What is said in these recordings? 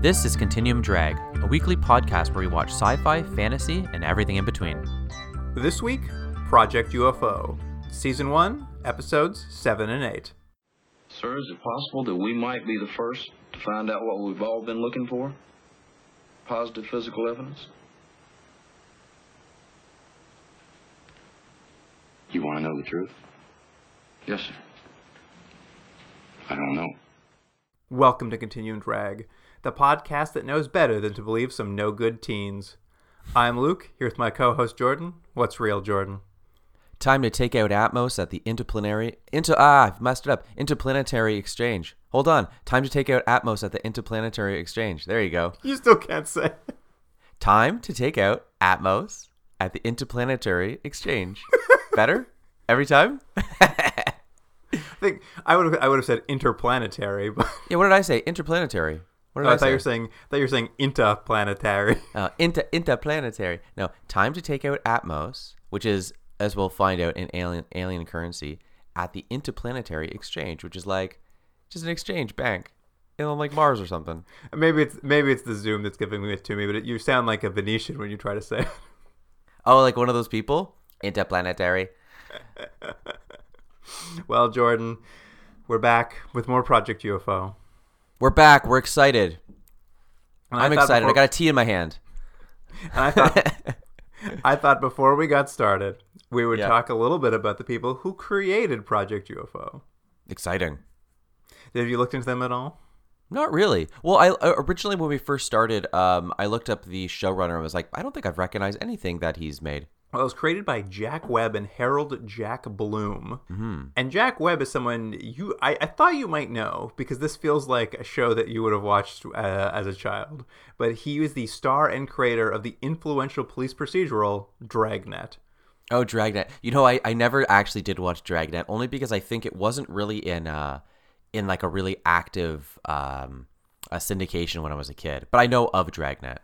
This is Continuum Drag, a weekly podcast where we watch sci-fi, fantasy, and everything in between. This week, Project UFO, Season 1, Episodes 7 and 8. Sir, is it possible that we might be the first to find out what we've all been looking for? Positive physical evidence? You want to know the truth? Yes, sir. I don't know. Welcome to Continuum Drag, the podcast that knows better than to believe some no-good teens. I'm Luke, here with my co-host Jordan. What's real, Jordan? Time to take out Atmos at the Interplanetary Exchange. Hold on. Time to take out Atmos at the Interplanetary Exchange. There you go. You still can't say. Time to take out Atmos at the Interplanetary Exchange. Better? Every time? I would have said interplanetary, but yeah, what did I say? Interplanetary. I thought you were saying interplanetary. Interplanetary. No, time to take out Atmos, which is, as we'll find out, in alien currency at the Interplanetary Exchange, which is like just an exchange bank, you know, like Mars or something. Maybe it's the Zoom that's giving it to me, but you sound like a Venetian when you try to say it. Oh, like one of those people? Interplanetary. Well, Jordan, we're back with more Project UFO. We're back. We're excited. I'm excited. I got a tea in my hand. And I thought before we got started, we would talk a little bit about the people who created Project UFO. Exciting. Have you looked into them at all? Not really. Well, originally when we first started, I looked up the showrunner and was like, I don't think I've recognized anything that he's made. Well, it was created by Jack Webb and Harold Jack Bloom. Mm-hmm. And Jack Webb is someone I thought you might know, because this feels like a show that you would have watched as a child. But he was the star and creator of the influential police procedural Dragnet. Oh, Dragnet. You know, I never actually did watch Dragnet, only because I think it wasn't really in like a really active syndication when I was a kid. But I know of Dragnet.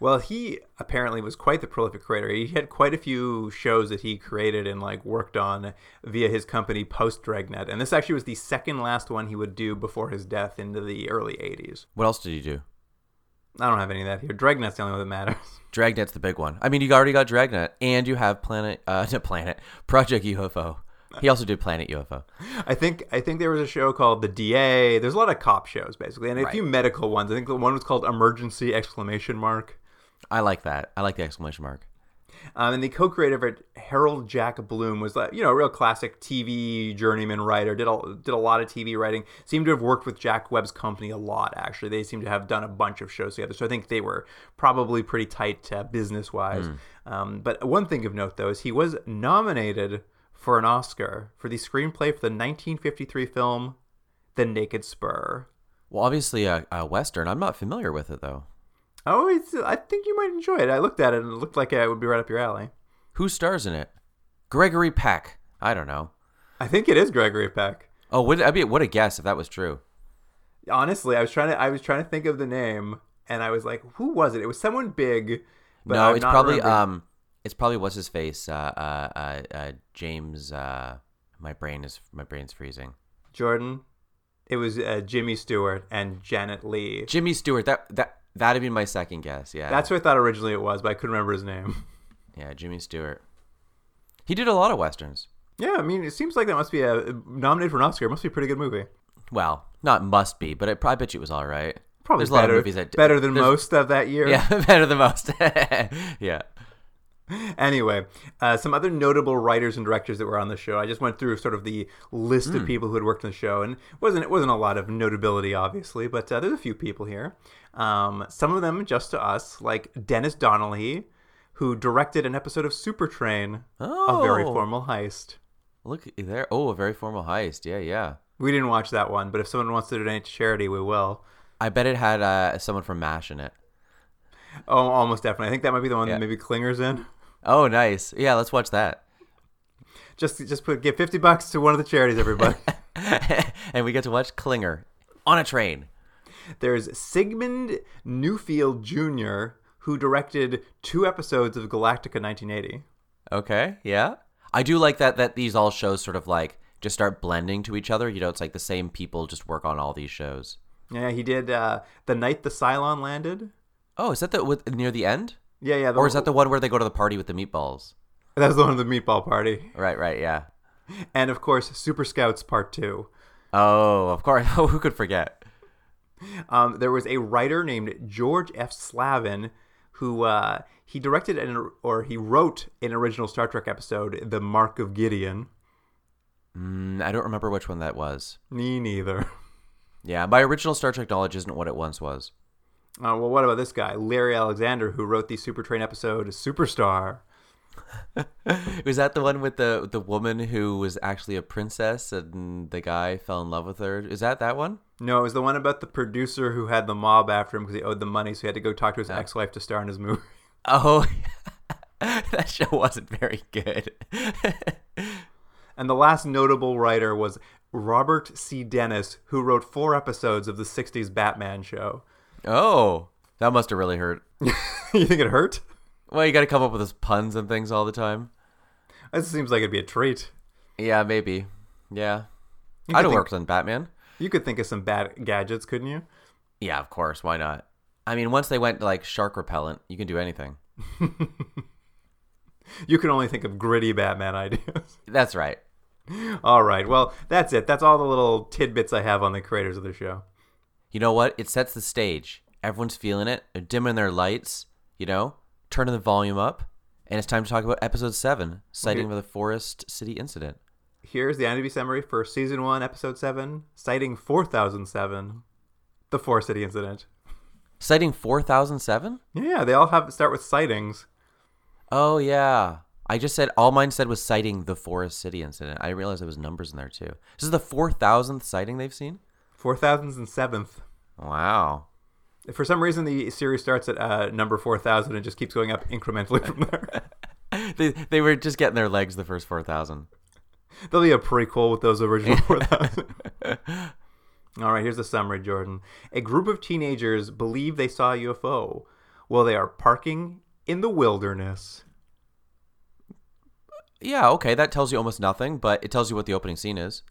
Well, he apparently was quite the prolific creator. He had quite a few shows that he created and like worked on via his company post Dragnet. And this actually was the second last one he would do before his death into the early 80s. What else did he do? I don't have any of that here. Dragnet's the only one that matters. Dragnet's the big one. I mean, you already got Dragnet and you have Project UFO. He also did Planet UFO. I think there was a show called The DA. There's a lot of cop shows, basically, and a few medical ones. I think the one was called Emergency! I like that. I like the exclamation mark. And the co-creator of it, Harold Jack Bloom, was like, you know, a real classic TV journeyman writer. Did a lot of TV writing. Seemed to have worked with Jack Webb's company a lot. Actually, they seem to have done a bunch of shows together. So I think they were probably pretty tight business wise. But one thing of note though is he was nominated for an Oscar for the screenplay for the 1953 film The Naked Spur. Well, obviously a Western. I'm not familiar with it, though. Oh, I think you might enjoy it. I looked at it, and it looked like it would be right up your alley. Who stars in it? Gregory Peck. I don't know. I think it is Gregory Peck. Oh, what a guess if that was true. Honestly, I was trying to think of the name, and I was like, who was it? It was someone big, but no, it's probably... It's probably what's his face, James. My brain's freezing. Jordan, it was Jimmy Stewart and Janet Leigh. Jimmy Stewart, that'd be my second guess. Yeah, that's who I thought originally it was, but I couldn't remember his name. Yeah, Jimmy Stewart. He did a lot of westerns. Yeah, I mean, it seems like that must be nominated for an Oscar. It must be a pretty good movie. Well, not must be, but I bet you it was all right. Probably there's a lot of movies that better than most of that year. Yeah, better than most. Yeah. Anyway, some other notable writers and directors that were on the show. I just went through sort of the list of people who had worked on the show, and it wasn't a lot of notability, obviously, but there's a few people here. Some of them just to us, like Dennis Donnelly, who directed an episode of Super Train, A Very Formal Heist. Look there! Oh, A Very Formal Heist. Yeah, yeah. We didn't watch that one, but if someone wants to donate to charity, we will. I bet it had someone from MASH in it. Oh, almost definitely. I think that might be the one that maybe Klinger's in. Oh, nice. Yeah, let's watch that. Just give $50 to one of the charities, everybody. And we get to watch Klinger on a train. There's Sigmund Newfield Jr., who directed 2 episodes of Galactica 1980. Okay, yeah. I do like that these all shows sort of like just start blending to each other. You know, it's like the same people just work on all these shows. Yeah, he did The Night the Cylon Landed. Oh, is that near the end? Yeah. Or is that the one where they go to the party with the meatballs? That was the one with the meatball party. Right, yeah. And, of course, Super Scouts Part 2. Oh, of course. Oh, who could forget? There was a writer named George F. Slavin who he directed he wrote an original Star Trek episode, The Mark of Gideon. I don't remember which one that was. Me neither. Yeah, my original Star Trek knowledge isn't what it once was. Well, what about this guy, Larry Alexander, who wrote the Super Train episode, Superstar? Was that the one with the woman who was actually a princess and the guy fell in love with her? Is that one? No, it was the one about the producer who had the mob after him because he owed them money, so he had to go talk to his ex-wife to star in his movie. Oh, that show wasn't very good. And the last notable writer was Robert C. Dennis, who wrote 4 episodes of the 60s Batman show. Oh, that must have really hurt. You think it hurt? Well, you got to come up with his puns and things all the time. It seems like it'd be a treat. Yeah, maybe. Yeah. I'd have worked on Batman. You could think of some bad gadgets, couldn't you? Yeah, of course. Why not? I mean, once they went like shark repellent, you can do anything. You can only think of gritty Batman ideas. That's right. All right. Well, that's it. That's all the little tidbits I have on the creators of the show. You know what? It sets the stage. Everyone's feeling it. They're dimming their lights, you know? Turning the volume up, and it's time to talk about Episode 7, Sighting of the Forest City Incident. Here's the IMDb summary for Season 1, Episode 7, Sighting 4007, the Forest City Incident. Sighting 4007? Yeah, they all start with sightings. Oh, yeah. I just said, all mine said was Sighting the Forest City Incident. I realized there was numbers in there, too. This is the 4,000th sighting they've seen? 4,007th. Wow. For some reason, the series starts at number 4,000 and just keeps going up incrementally from there. They were just getting their legs the first 4,000. There'll be a prequel with those original 4,000. All right, here's the summary, Jordan. A group of teenagers believe they saw a UFO while they are parking in the wilderness. Yeah, okay, that tells you almost nothing, but it tells you what the opening scene is.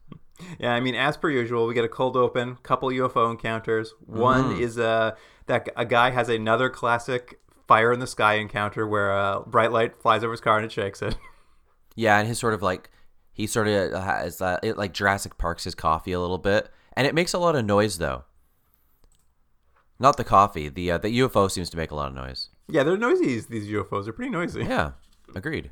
Yeah, I mean, as per usual, we get a cold open, couple UFO encounters. One is that a guy has another classic fire in the sky encounter where a bright light flies over his car and it shakes it. Yeah, and it like Jurassic Parks his coffee a little bit. And it makes a lot of noise, though. Not the coffee. The UFO seems to make a lot of noise. Yeah, they're noisy. These UFOs are pretty noisy. Yeah, agreed.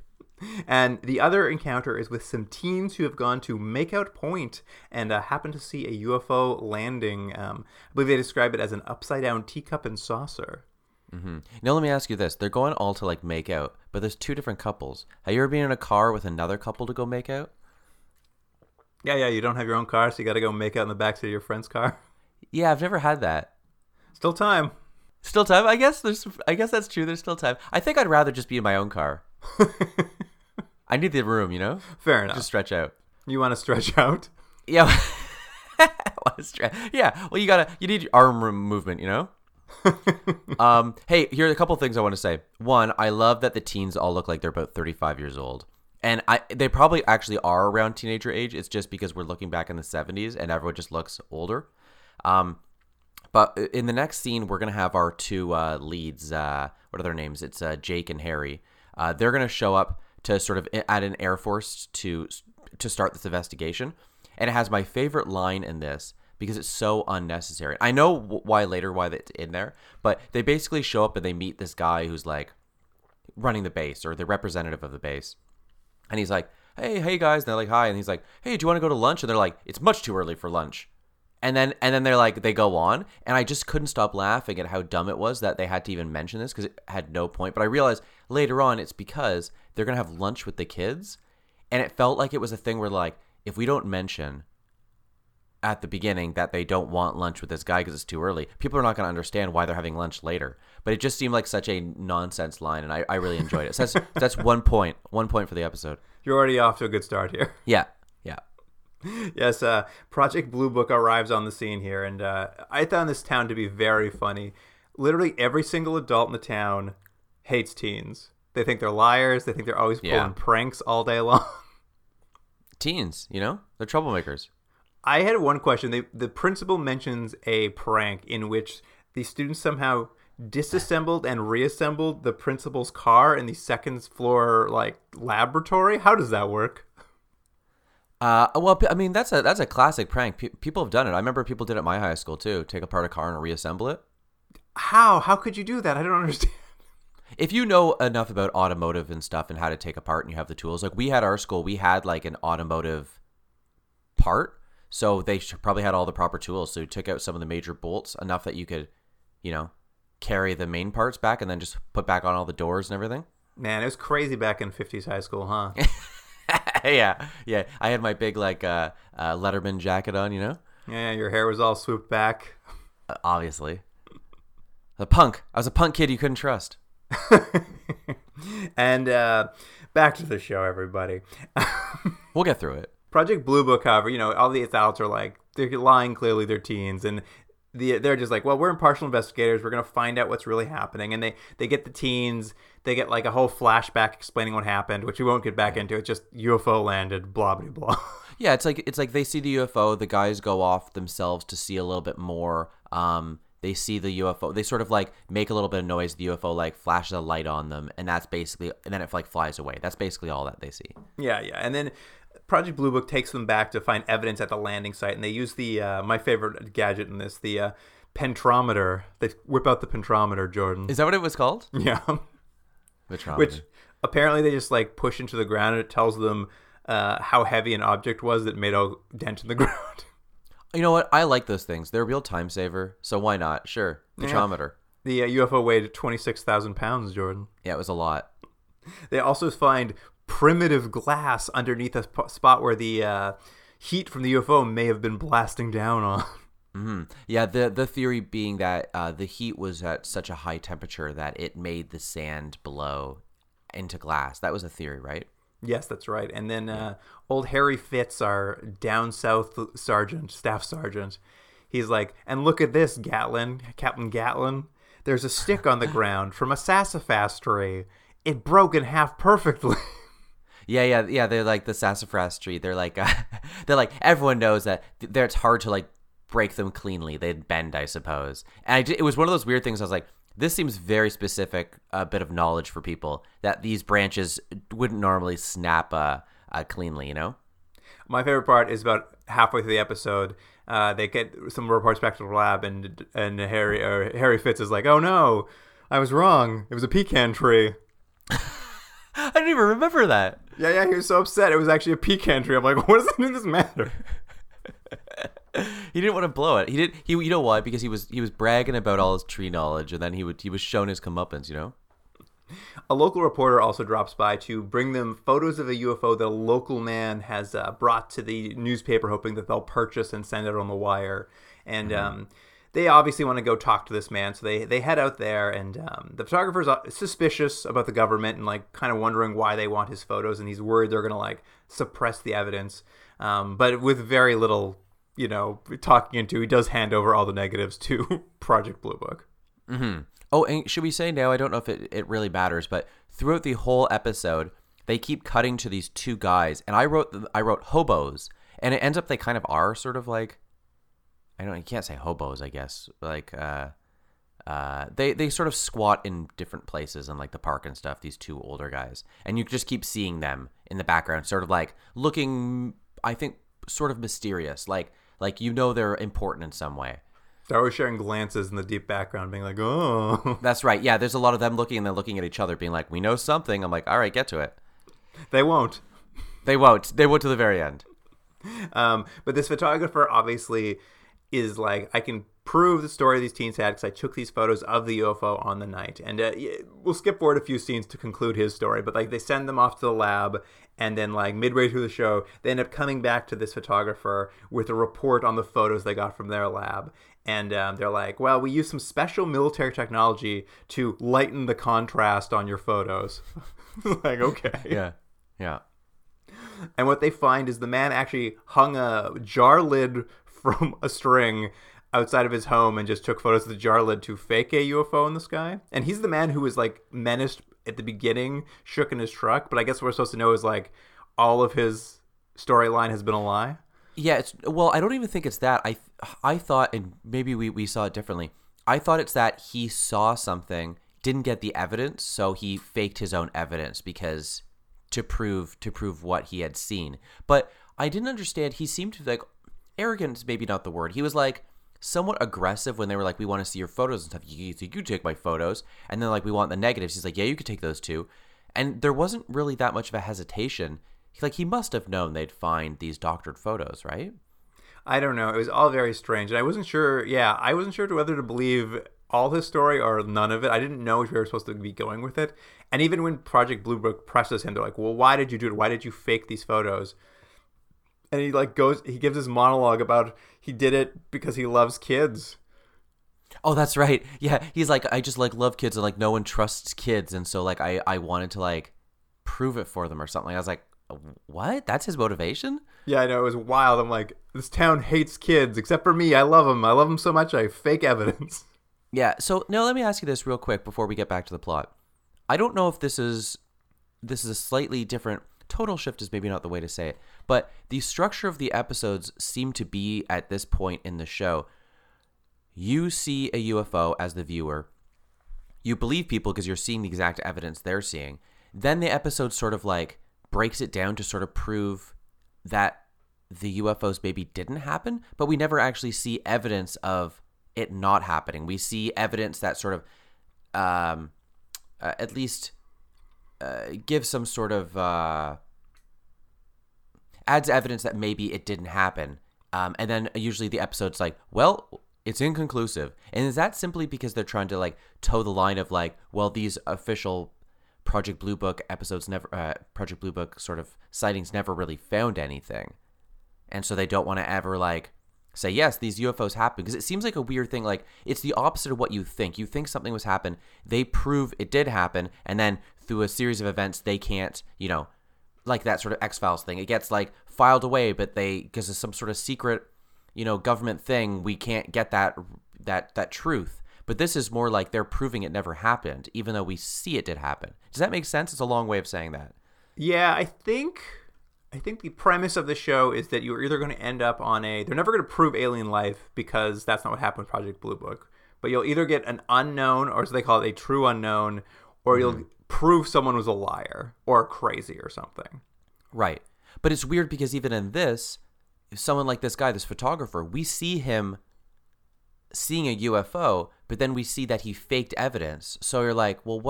And the other encounter is with some teens who have gone to Makeout Point and happen to see a UFO landing. I believe they describe it as an upside-down teacup and saucer. Mm-hmm. Now, let me ask you this. They're going all to, like, make out, but there's 2 different couples. Have you ever been in a car with another couple to go make out? Yeah, you don't have your own car, so you got to go make out in the backseat of your friend's car. Yeah, I've never had that. Still time? I guess that's true. There's still time. I think I'd rather just be in my own car. I need the room, you know? Fair enough. Just stretch out. You want to stretch out? Yeah. Yeah. Well, you need arm movement, you know? Hey, here are a couple things I want to say. One, I love that the teens all look like they're about 35 years old. And they probably actually are around teenager age. It's just because we're looking back in the 70s and everyone just looks older. But in the next scene, we're going to have our 2 leads. What are their names? It's Jake and Harry. They're going to show up to sort of at an Air Force to start this investigation. And it has my favorite line in this because it's so unnecessary. I know why that's in there, but they basically show up and they meet this guy who's like running the base or the representative of the base. And he's like, hey guys. And they're like, hi. And he's like, hey, do you want to go to lunch? And they're like, it's much too early for lunch. And then they're like, they go on. And I just couldn't stop laughing at how dumb it was that they had to even mention this because it had no point. But I realized later on it's because they're going to have lunch with the kids. And it felt like it was a thing where, like, if we don't mention at the beginning that they don't want lunch with this guy because it's too early, people are not going to understand why they're having lunch later. But it just seemed like such a nonsense line, and I really enjoyed it. So that's one point for the episode. You're already off to a good start here. Yeah. Yes, Project Blue Book arrives on the scene here, and I found this town to be very funny. Literally every single adult in the town hates teens. They think they're liars. They think they're always pulling pranks all day long. Teens, you know? They're troublemakers. I had one question. The principal mentions a prank in which the students somehow disassembled and reassembled the principal's car in the second floor laboratory. How does that work? Well, I mean, that's a classic prank. People have done it. I remember people did it at my high school too. Take apart a car and reassemble it. How could you do that? I don't understand. If you know enough about automotive and stuff and how to take apart and you have the tools, like we had our school, we had like an automotive part. So they probably had all the proper tools. So you took out some of the major bolts enough that you could, you know, carry the main parts back and then just put back on all the doors and everything. Man, it was crazy back in 50s high school, huh? Yeah. I had my big Letterman jacket on, you know? Yeah, your hair was all swooped back. Obviously. A punk. I was a punk kid you couldn't trust. And back to the show, everybody. We'll get through it. Project Blue Book, however, you know, all the adults are like, they're lying, clearly they're teens, and they're just like, well, we're impartial investigators, we're going to find out what's really happening. And they get the teens, they get like a whole flashback explaining what happened, which we won't get back into. It's just UFO landed, blah, blah, blah. Yeah, it's like they see the UFO, the guys go off themselves to see a little bit more. They see the UFO, they sort of like make a little bit of noise, the UFO like flashes a light on them, and that's basically, and then it like flies away. That's basically all that they see. Yeah, and then Project Blue Book takes them back to find evidence at the landing site, and they use the my favorite gadget in this, the pentrometer. They whip out the pentrometer, Jordan. Is that what it was called? Yeah. Pentrometer. Which apparently they just like push into the ground, and it tells them how heavy an object was that made a dent in the ground. You know what? I like those things. They're a real time saver, so why not? Sure. Pentrometer. Yeah. The UFO weighed 26,000 pounds, Jordan. Yeah, it was a lot. They also find primitive glass underneath a spot where the heat from the UFO may have been blasting down on. Mm-hmm. Yeah, the theory being that the heat was at such a high temperature that it made the sand below into glass. That was a theory, right? Yes, that's right. And then old Harry Fitz, our down south staff sergeant, he's like, and look at this, Gatlin, Captain Gatlin. There's a stick on the ground from a sassafras tree. It broke in half perfectly. Yeah. They're like the sassafras tree. They're like everyone knows that it's hard to like break them cleanly. They'd bend, I suppose. And it was one of those weird things. I was like, this seems very specific, a bit of knowledge for people that these branches wouldn't normally snap cleanly. You know. My favorite part is about halfway through the episode. They get some reports back to the lab, and Harry Fitz is like, "Oh no, I was wrong. It was a pecan tree." I didn't even remember that. Yeah, he was so upset. It was actually a pecan tree. I'm like, what does this matter? He didn't want to blow it. He did. He, you know why? Because he was bragging about all his tree knowledge, and then he was shown his comeuppance. You know. A local reporter also drops by to bring them photos of a UFO that a local man has brought to the newspaper, hoping that they'll purchase and send it on the wire. And they obviously want to go talk to this man, so they head out there, and the photographer's suspicious about the government and, like, kind of wondering why they want his photos, and he's worried they're going to, like, suppress the evidence. But with very little, you know, talking into, he does hand over all the negatives to Project Blue Book. Mm-hmm. Oh, and should we say now, I don't know if it really matters, but throughout the whole episode, they keep cutting to these two guys, and I wrote hobos, and it ends up they kind of are sort of like, you can't say hobos, I guess. Like, they sort of squat in different places in, like, the park and stuff, these two older guys. And you just keep seeing them in the background, sort of, like, looking, I think, sort of mysterious. Like you know they're important in some way. They're always sharing glances in the deep background, being like, oh. That's right. Yeah, there's a lot of them looking, and they're looking at each other, being like, we know something. I'm like, all right, get to it. They won't. They won't to the very end. But this photographer obviously is like, I can prove the story these teens had because I took these photos of the UFO on the night. And we'll skip forward a few scenes to conclude his story. But, like, they send them off to the lab, and then, like, midway through the show, they end up coming back to this photographer with a report on the photos they got from their lab. And they're like, well, we used some special military technology to lighten the contrast on your photos. Like, okay. Yeah. And what they find is the man actually hung a jar lid from a string outside of his home and just took photos of the jar lid to fake a UFO in the sky. And he's the man who was, like, menaced at the beginning, shook in his truck. But I guess what we're supposed to know is, like, all of his storyline has been a lie. Yeah, it's, well, I don't even think it's that. I thought, and maybe we saw it differently, I thought it's that he saw something, didn't get the evidence, so he faked his own evidence because to prove what he had seen. But I didn't understand. He seemed to, like, arrogant is maybe not the word. He was, like, somewhat aggressive when they were like, we want to see your photos and stuff. You take my photos. And then, like, we want the negatives. He's like, yeah, you could take those too. And there wasn't really that much of a hesitation. Like, he must have known they'd find these doctored photos, right? I don't know. It was all very strange. And I wasn't sure. Yeah, I wasn't sure whether to believe all his story or none of it. I didn't know if we were supposed to be going with it. And even when Project Blue Book presses him, they're like, well, why did you do it? Why did you fake these photos? And he, like, goes, he gives his monologue about he did it because he loves kids. Oh, that's right. Yeah. He's like, I just, like, love kids, and, like, no one trusts kids. And so, like, I wanted to, like, prove it for them or something. I was like, what? That's his motivation? Yeah, I know. It was wild. I'm like, this town hates kids except for me. I love them. I love them so much. I fake evidence. Yeah. So now let me ask you this real quick before we get back to the plot. I don't know if this is a slightly different, total shift is maybe not the way to say it, but the structure of the episodes seem to be at this point in the show. You see a UFO as the viewer. You believe people because you're seeing the exact evidence they're seeing. Then the episode sort of, like, breaks it down to sort of prove that the UFOs maybe didn't happen, but we never actually see evidence of it not happening. We see evidence that sort of at least gives some sort of adds evidence that maybe it didn't happen. And then usually the episode's like, well, it's inconclusive. And is that simply because they're trying to, like, toe the line of, like, well, these official Project Blue Book episodes never Project Blue Book sort of sightings never really found anything, and so they don't want to ever, like, say yes, these UFOs happen, because it seems like a weird thing. Like, it's the opposite of what you think. You think something was happened, they prove it did happen, and then through a series of events they can't, you know, like that sort of X-Files thing. It gets, like, filed away, but they, because it's some sort of secret, you know, government thing, we can't get that truth. But this is more like they're proving it never happened, even though we see it did happen. Does that make sense? It's a long way of saying that. Yeah, I think the premise of the show is that you're either going to end up on a... They're never going to prove alien life because that's not what happened with Project Blue Book. But you'll either get an unknown, or as they call it, a true unknown, or you'll prove someone was a liar or crazy or something. Right. But it's weird because even in this, someone like this guy, this photographer, we see him seeing a UFO, but then we see that he faked evidence. So you're like, well,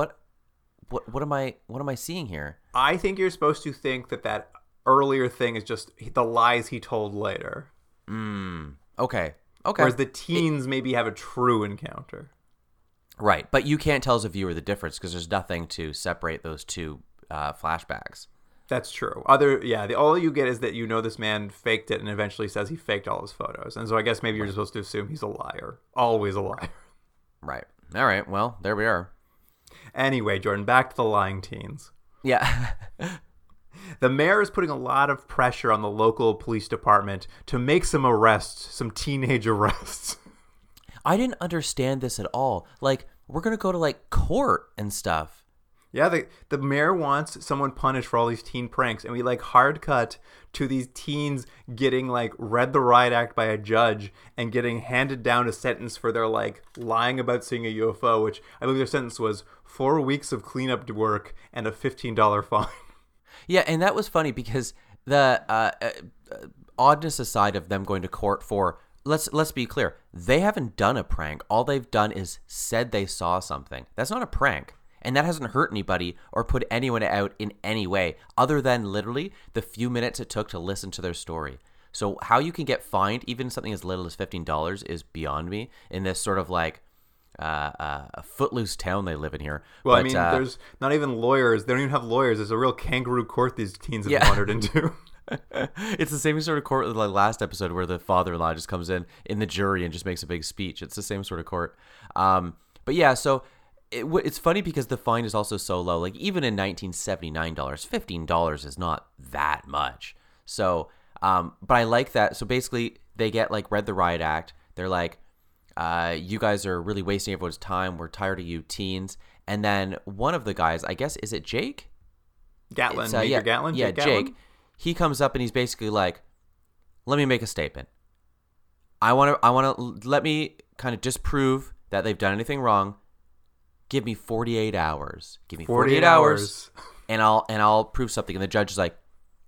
what am I seeing here? I think you're supposed to think that earlier thing is just the lies he told later. Okay. Whereas the teens maybe have a true encounter. Right, but you can't tell as a viewer the difference because there's nothing to separate those two flashbacks. That's true. All you get is that, you know, this man faked it and eventually says he faked all his photos. And so I guess maybe you're just supposed to assume he's a liar. Always a liar. Right. All right. Well, there we are. Anyway, Jordan, back to the lying teens. Yeah. The mayor is putting a lot of pressure on the local police department to make some arrests, some teenage arrests. I didn't understand this at all. Like, we're going to go to, like, court and stuff. Yeah, the mayor wants someone punished for all these teen pranks, and we, like, hard cut to these teens getting, like, read the riot act by a judge and getting handed down a sentence for their, like, lying about seeing a UFO, which I believe their sentence was 4 weeks of cleanup work and a $15 fine. Yeah, and that was funny because the oddness aside of them going to court for, let's be clear, they haven't done a prank. All they've done is said they saw something. That's not a prank. And that hasn't hurt anybody or put anyone out in any way other than literally the few minutes it took to listen to their story. So how you can get fined, even something as little as $15, is beyond me in this sort of, like, a footloose town they live in here. Well, but, I mean, there's not even lawyers. They don't even have lawyers. There's a real kangaroo court these teens have wandered into. It's the same sort of court like last episode where the father-in-law just comes in the jury and just makes a big speech. It's the same sort of court. But yeah, so... It's funny because the fine is also so low. Like, even in 1979 dollars, $15 is not that much. So, but I like that. So basically, they get like read the riot act. They're like, you guys are really wasting everyone's time. We're tired of you teens. And then one of the guys, I guess, is it Jake? Gatlin. Gatlin? Yeah, Jake. He comes up and he's basically like, let me make a statement. I want to let me kind of disprove that they've done anything wrong. Give me 48 hours. Give me 48 hours and I'll prove something. And the judge is like,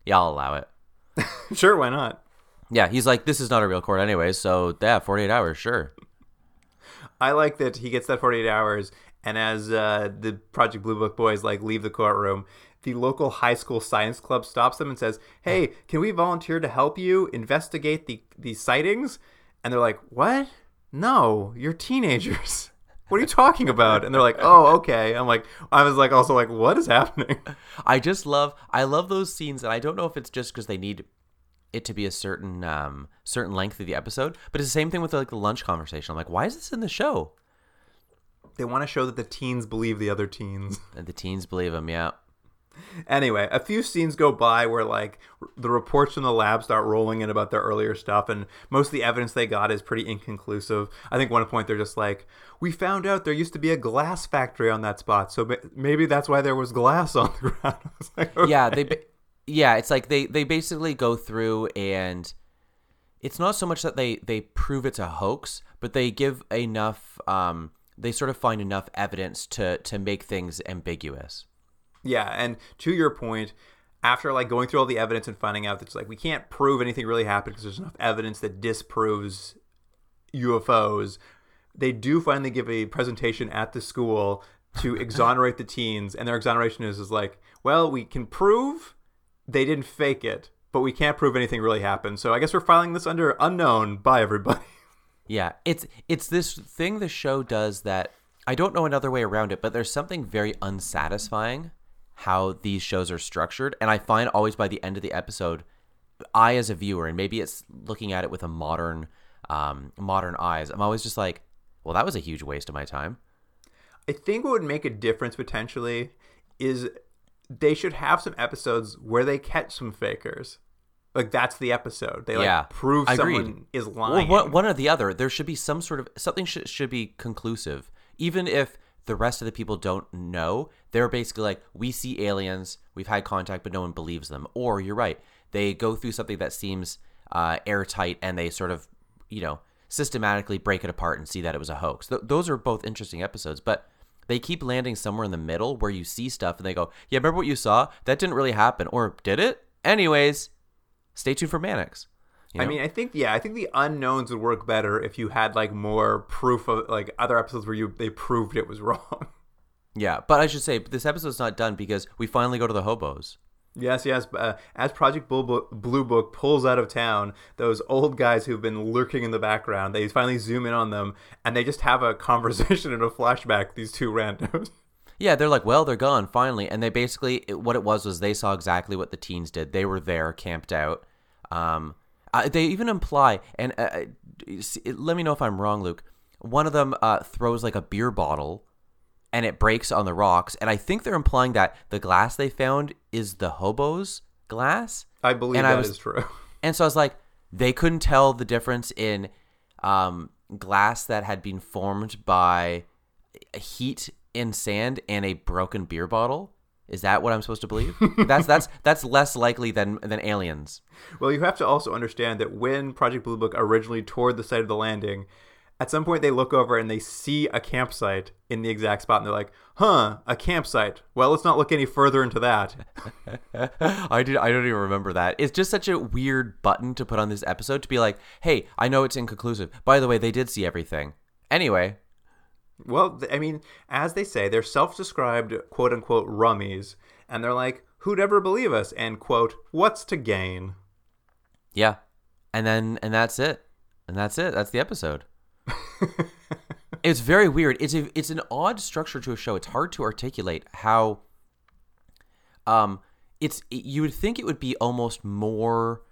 yeah, I'll allow it. Sure, why not? Yeah, he's like, this is not a real court anyway, so yeah, 48 hours, sure. I like that he gets that 48 hours, and as the Project Blue Book boys like leave the courtroom, the local high school science club stops them and says, hey, can we volunteer to help you investigate the sightings? And they're like, what? No, you're teenagers. What are you talking about? And they're like, oh, okay. I was also like, what is happening? I love those scenes. And I don't know if it's just because they need it to be a certain certain length of the episode. But it's the same thing with like the lunch conversation. I'm like, why is this in the show? They want to show that the teens believe the other teens. And the teens believe them, yeah. Anyway, a few scenes go by where like the reports from the lab start rolling in about their earlier stuff, and most of the evidence they got is pretty inconclusive. I think one point they're just like, we found out there used to be a glass factory on that spot, so maybe that's why there was glass on the ground. I was like, okay. Yeah, it's like they basically go through, and it's not so much that they prove it's a hoax, but they give enough, they sort of find enough evidence to make things ambiguous. Yeah, and to your point, after like going through all the evidence and finding out that it's like we can't prove anything really happened because there's enough evidence that disproves UFOs, they do finally give a presentation at the school to exonerate the teens, and their exoneration is like, well, we can prove they didn't fake it, but we can't prove anything really happened. So I guess we're filing this under unknown by everybody. Yeah, it's this thing the show does that I don't know another way around it, but there's something very unsatisfying how these shows are structured, and I find always by the end of the episode, I as a viewer, and maybe it's looking at it with a modern eyes, I'm always just like, well, that was a huge waste of my time. I think what would make a difference potentially is they should have some episodes where they catch some fakers. Like, that's the episode. They prove someone is lying. Well, one or the other. There should be some sort of something should be conclusive, even if the rest of the people don't know. They're basically like, we see aliens, we've had contact, but no one believes them. Or you're right, they go through something that seems airtight, and they sort of, systematically break it apart and see that it was a hoax. Those are both interesting episodes, but they keep landing somewhere in the middle where you see stuff and they go, yeah, remember what you saw? That didn't really happen. Or did it? Anyways, stay tuned for Mannix. I mean, I think the unknowns would work better if you had like more proof of like other episodes where they proved it was wrong. Yeah, but I should say this episode's not done because we finally go to the hobos. Yes. As Project Blue Book pulls out of town, those old guys who've been lurking in the background, they finally zoom in on them, and they just have a conversation and a flashback. These two randos. Yeah, they're like, well, they're gone finally, and they basically what it was they saw exactly what the teens did. They were there, camped out. They even imply, and let me know if I'm wrong, Luke. One of them throws like a beer bottle, and it breaks on the rocks. And I think they're implying that the glass they found is the hobo's glass. I believe is true. And so I was like, they couldn't tell the difference in glass that had been formed by heat in sand and a broken beer bottle. Is that what I'm supposed to believe? That's less likely than aliens. Well, you have to also understand that when Project Blue Book originally toured the site of the landing, at some point they look over and they see a campsite in the exact spot, and they're like, "Huh, a campsite. Well, let's not look any further into that." I don't even remember that. It's just such a weird button to put on this episode to be like, "Hey, I know it's inconclusive. By the way, they did see everything." Anyway. Well, I mean, as they say, they're self-described, quote-unquote, rummies. And they're like, who'd ever believe us? And, quote, what's to gain? Yeah. And that's it. That's the episode. It's very weird. It's an odd structure to a show. It's hard to articulate how you would think it would be almost more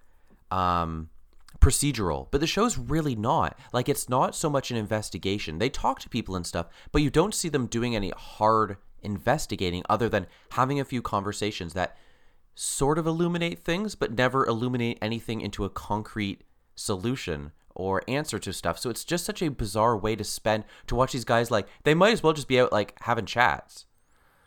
procedural, but the show's really not. Like, it's not so much an investigation. They talk to people and stuff, but you don't see them doing any hard investigating other than having a few conversations that sort of illuminate things, but never illuminate anything into a concrete solution or answer to stuff. So it's just such a bizarre way to watch these guys. Like, they might as well just be out, like, having chats.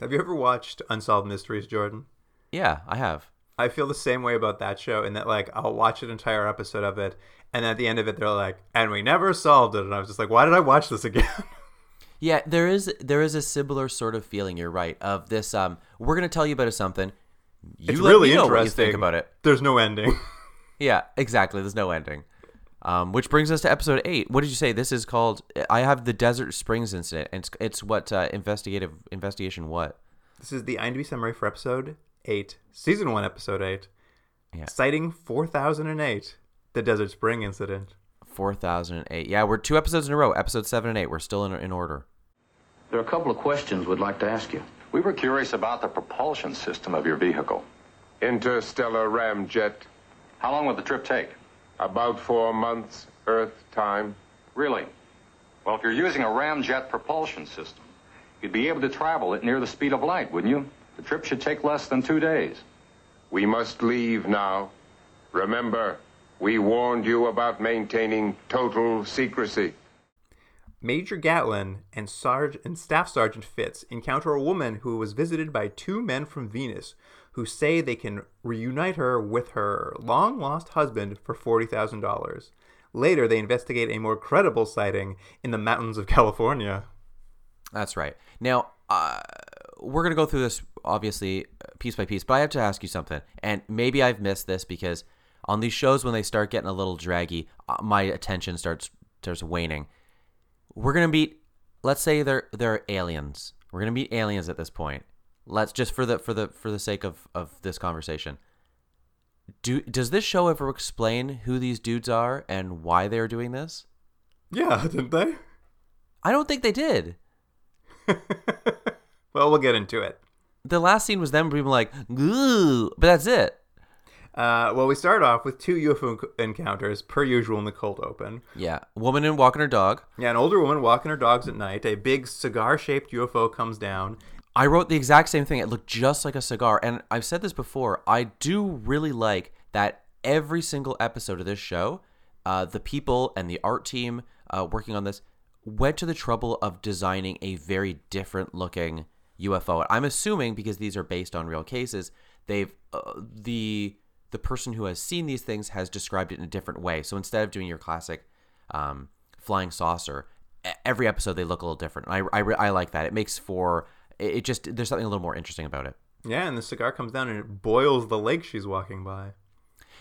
Have you ever watched Unsolved Mysteries, Jordan? Yeah, I have. I feel the same way about that show in that, like, I'll watch an entire episode of it, and at the end of it, they're like, and we never solved it. And I was just like, why did I watch this again? Yeah, there is a similar sort of feeling, you're right, of this, we're going to tell you about something. It's really interesting. What you think about it. There's no ending. Yeah, exactly. There's no ending. Which brings us to episode 8. What did you say? This is called, I have the Desert Springs Incident. And it's what, investigation what? This is the IMDb summary for episode 8, season 1, episode 8. Yeah. Citing 4008, the Desert Spring Incident. 4008. Yeah, we're 2 episodes in a row, episode 7 and 8. We're still in order. There are a couple of questions we'd like to ask you. We were curious about the propulsion system of your vehicle. Interstellar ramjet. How long would the trip take? About 4 months, Earth time. Really? Well, if you're using a ramjet propulsion system, you'd be able to travel at near the speed of light, wouldn't you? The trip should take less than 2 days. We must leave now. Remember, we warned you about maintaining total secrecy. Major Gatlin and Staff Sergeant Fitz encounter a woman who was visited by 2 men from Venus who say they can reunite her with her long-lost husband for $40,000. Later, they investigate a more credible sighting in the mountains of California. That's right. Now, we're going to go through this, obviously, piece by piece, but I have to ask you something. And maybe I've missed this because on these shows, when they start getting a little draggy, my attention starts waning. We're going to meet, let's say they're aliens. We're going to meet aliens at this point. Let's just for the sake of this conversation. Does this show ever explain who these dudes are and why they're doing this? Yeah, didn't they? I don't think they did. Well, we'll get into it. The last scene was them being like, ooh, but that's it. Well, we start off with 2 UFO encounters, per usual, in the cold open. Yeah, woman walking her dog. Yeah, an older woman walking her dogs at night. A big cigar-shaped UFO comes down. I wrote the exact same thing. It looked just like a cigar. And I've said this before. I do really like that every single episode of this show, the people and the art team working on this went to the trouble of designing a very different-looking UFO. I'm assuming, because these are based on real cases, they've the person who has seen these things has described it in a different way. So instead of doing your classic flying saucer, every episode they look a little different. I like that. It makes for it just there's something a little more interesting about it. Yeah, and the cigar comes down and it boils the lake she's walking by.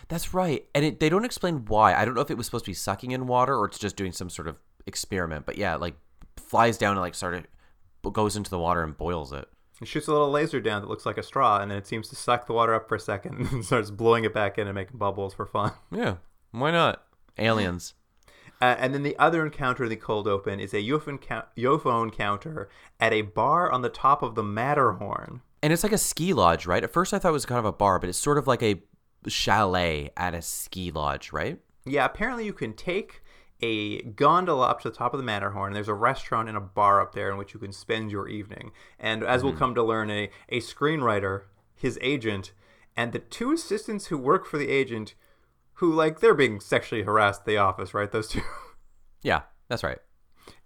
That's right. And they don't explain why. I don't know if it was supposed to be sucking in water or it's just doing some sort of experiment. But yeah, like flies down and like goes into the water and boils it. It shoots a little laser down that looks like a straw, and then it seems to suck the water up for a second and starts blowing it back in and making bubbles for fun. Yeah, why not? Aliens. And then the other encounter in the cold open is a UFO encounter at a bar on the top of the Matterhorn. And it's like a ski lodge, right? At first I thought it was kind of a bar, but it's sort of like a chalet at a ski lodge, right? Yeah, apparently you can take a gondola up to the top of the Matterhorn. There's a restaurant and a bar up there in which you can spend your evening. And as we'll come to learn, a screenwriter, his agent, and the 2 assistants who work for the agent, who, like, they're being sexually harassed at the office, right? Those 2. Yeah, that's right.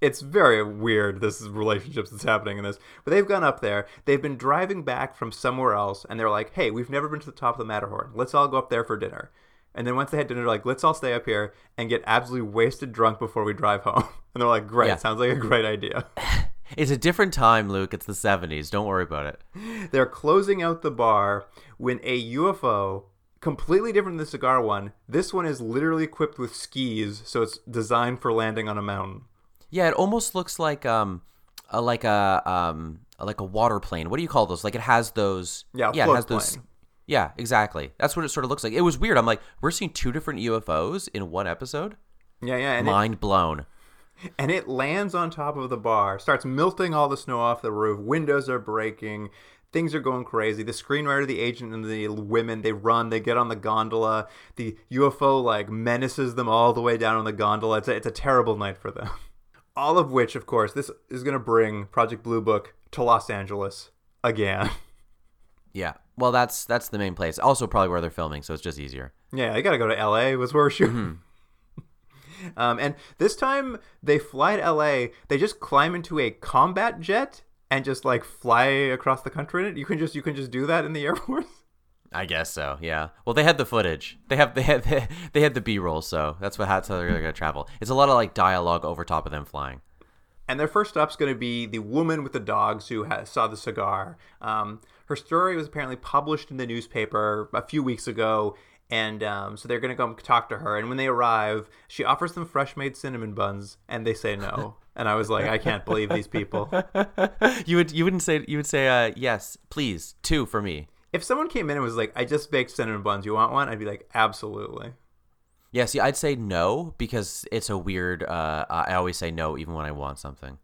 It's very weird, this relationships that's happening in this. But they've gone up there. They've been driving back from somewhere else, and they're like, hey, we've never been to the top of the Matterhorn. Let's all go up there for dinner. And then once they had dinner, they're like, let's all stay up here and get absolutely wasted drunk before we drive home. And they're like, great. Yeah. Sounds like a great idea. It's a different time, Luke. It's the 70s. Don't worry about it. They're closing out the bar when a UFO, completely different than the cigar one, this one is literally equipped with skis, so it's designed for landing on a mountain. Yeah, it almost looks like a water plane. What do you call those? Like it has those. Yeah, it has those. Plane. Yeah, exactly. That's what it sort of looks like. It was weird. I'm like, we're seeing 2 different UFOs in one episode? Yeah. And Mind blown. And it lands on top of the bar, starts melting all the snow off the roof, windows are breaking, Things are going crazy. The screenwriter, the agent, and the women, they run. They get on the gondola. The UFO, like, menaces them all the way down on the gondola. It's a terrible night for them. All of which, of course, this is going to bring Project Blue Book to Los Angeles again. Yeah. Well, that's the main place. Also probably where they're filming, so it's just easier. Yeah, they got to go to L.A. was where we're shooting. Mm-hmm. And this time they fly to LA. They just climb into a combat jet and just like fly across the country. You can just do that in the Air Force. I guess so. Yeah. Well, they had the footage. They had the B-roll. So that's how they're going to travel. It's a lot of like dialogue over top of them flying. And their first stop's going to be the woman with the dogs who saw the cigar. Her story was apparently published in the newspaper a few weeks ago. And so they're going to go talk to her. And when they arrive, she offers them fresh-made cinnamon buns, and they say no. And I was like, I can't believe these people. You would say yes, please, 2 for me. If someone came in and was like, I just baked cinnamon buns. You want one? I'd be like, absolutely. Yeah, see, I'd say no because it's a weird. I always say no even when I want something.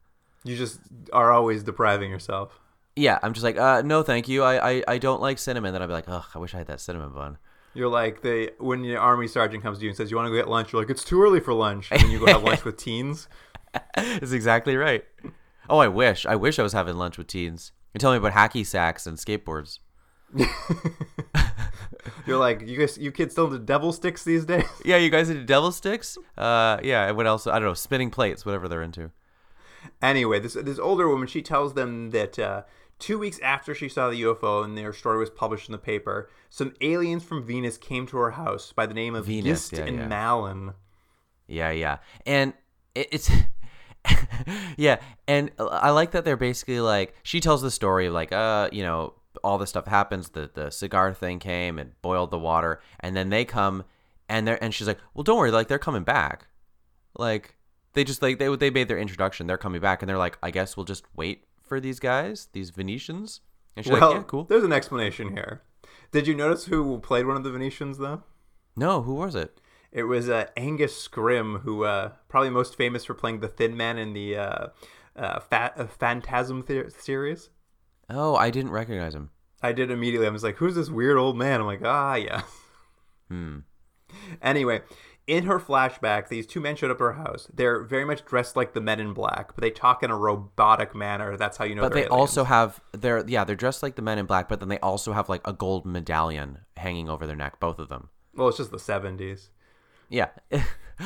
You just are always depriving yourself. Yeah, I'm just like, no, thank you. I don't like cinnamon. Then I'd be like, ugh, I wish I had that cinnamon bun. You're like, when your army sergeant comes to you and says, you want to go get lunch? You're like, it's too early for lunch. And you go have lunch with teens. That's exactly right. Oh, I wish I was having lunch with teens. You're telling me about hacky sacks and skateboards. You're like, you kids still do devil sticks these days? Yeah, you guys do devil sticks? Yeah, what else? I don't know, spinning plates, whatever they're into. Anyway, this older woman, she tells them that... 2 weeks after she saw the UFO and their story was published in the paper, some aliens from Venus came to her house by the name of Venus, Gist and Malin. Yeah, yeah. And it's... yeah, and I like that they're basically like... She tells the story like, all this stuff happens. The cigar thing came and boiled the water. And then they come and she's like, well, don't worry. Like, they're coming back. Like, they just... like they made their introduction. They're coming back. And they're like, I guess we'll just wait for these guys, these Venetians. And she's like, yeah, cool. There's an explanation here. Did you notice who played one of the Venetians, though? No, who was it? It was Angus Scrimm, who probably most famous for playing the Thin Man in the Phantasm series. Oh, I didn't recognize him. I did immediately. I was like, who's this weird old man? I'm like, yeah. Anyway, in her flashback, these 2 men showed up at her house. They're very much dressed like the Men in Black, but they talk in a robotic manner. That's how you know they're aliens. But they also have they're dressed like the Men in Black, but then they also have like a gold medallion hanging over their neck, both of them. Well, it's just the 70s. Yeah.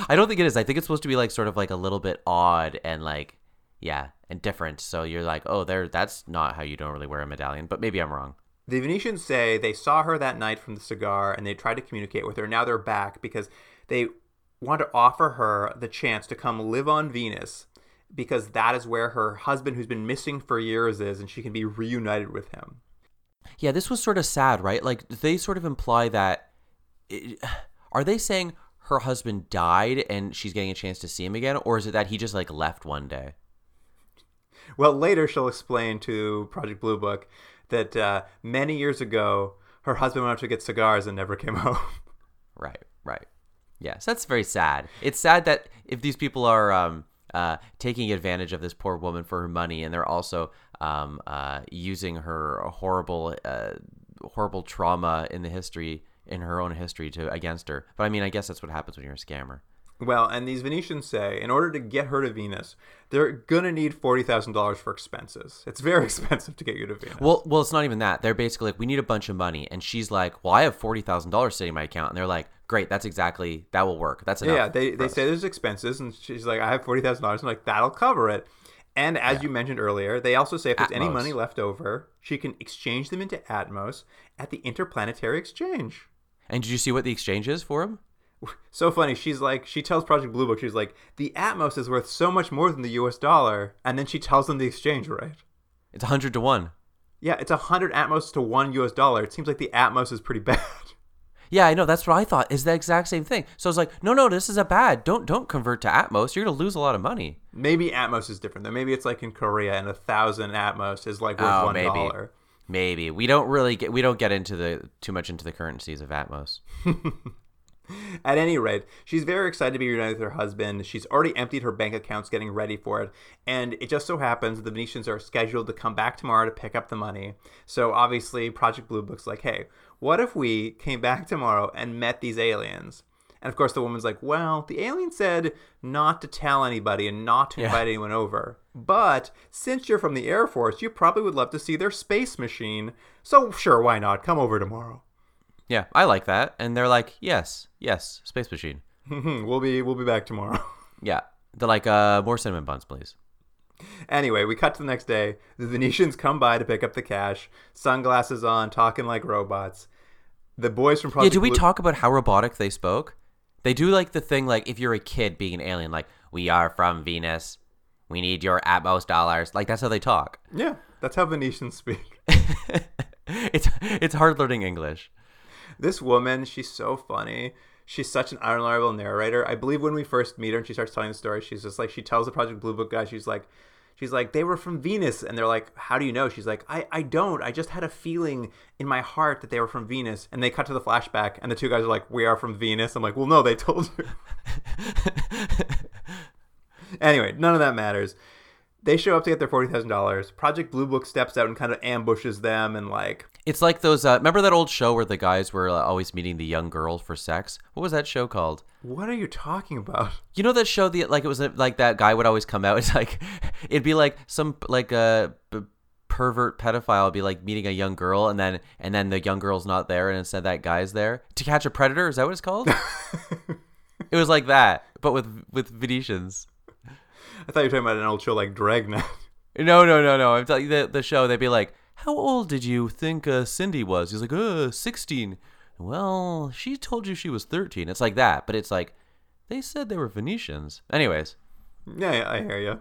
I don't think it is. I think it's supposed to be like sort of like a little bit odd and like, yeah, and different. So you're like, oh, that's not how you don't really wear a medallion, but maybe I'm wrong. The Venetians say they saw her that night from the cigar and they tried to communicate with her. Now they're back because they want to offer her the chance to come live on Venus because that is where her husband, who's been missing for years, is, and she can be reunited with him. Yeah, this was sort of sad, right? Like, they sort of imply that... Are they saying her husband died and she's getting a chance to see him again? Or is it that he just, like, left one day? Well, later she'll explain to Project Blue Book that many years ago, her husband went out to get cigars and never came home. Right. Yes, that's very sad. It's sad that if these people are taking advantage of this poor woman for her money, and they're also using her horrible trauma in her own history, against her. But I mean, I guess that's what happens when you're a scammer. Well, and these Venetians say, in order to get her to Venus, they're going to need $40,000 for expenses. It's very expensive to get you to Venus. Well, it's not even that. They're basically like, we need a bunch of money. And she's like, well, I have $40,000 sitting in my account. And they're like, great, that will work. That's enough. Yeah, they say there's expenses. And she's like, I have $40,000. I'm like, that'll cover it. And as you mentioned earlier, they also say if there's any money left over, she can exchange them into Atmos at the Interplanetary Exchange. And did you see what the exchange is for him? So funny. She's like, she tells Project Blue Book, she's like, the Atmos is worth so much more than the US dollar. And then she tells them the exchange rate. It's 100 to 1. Yeah, it's 100 Atmos to 1 US dollar. It seems like the Atmos is pretty bad. Yeah, I know. That's what I thought. Is the exact same thing. So I was like, no, this is a bad. Don't convert to Atmos. You're going to lose a lot of money. Maybe Atmos is different though. Maybe it's like in Korea and 1,000 Atmos is like worth $1. Maybe. We don't really get into too much into the currencies of Atmos. At any rate, she's very excited to be reunited with her husband. She's already emptied her bank accounts getting ready for it. And it just so happens the Venetians are scheduled to come back tomorrow to pick up the money. So obviously Project Blue Book's like, hey, what if we came back tomorrow and met these aliens? And of course the woman's like, well, the alien said not to tell anybody and not to invite anyone over. But since you're from the Air Force, you probably would love to see their space machine. So sure, why not? Come over tomorrow. Yeah, I like that. And they're like, yes, space machine. We'll be back tomorrow. Yeah. They're like, more cinnamon buns, please. Anyway, we cut to the next day. The Venetians come by to pick up the cash. Sunglasses on, talking like robots. The boys from Project Blue... Yeah, did we talk about how robotic they spoke? They do like the thing, like if you're a kid being an alien, like, we are from Venus. We need your Atmos dollars. Like, that's how they talk. Yeah, that's how Venetians speak. It's hard learning English. This woman, she's so funny. She's such an unreliable narrator. I believe when we first meet her and she starts telling the story, she's just like, she tells the Project Blue Book guy, she's like, they were from Venus. And they're like, how do you know? She's like, I don't. I just had a feeling in my heart that they were from Venus. And they cut to the flashback. And the two guys are like, we are from Venus. I'm like, well, no, they told you. Anyway, none of that matters. They show up to get their $40,000. Project Blue Book steps out and kind of ambushes them and like... It's like those... remember that old show where the guys were always meeting the young girls for sex? What was that show called? What are you talking about? You know that show, that guy would always come out. It's like... It'd be like some... Like a pervert pedophile would be like meeting a young girl and then the young girl's not there and instead that guy's there. To Catch a Predator? Is that what it's called? It was like that, but with Venetians. I thought you were talking about an old show like Dragnet. No. I'm telling you, the show, they'd be like, how old did you think Cindy was? He's like, 16. Well, she told you she was 13. It's like that, but it's like, they said they were Venetians. Anyways. Yeah, I hear you.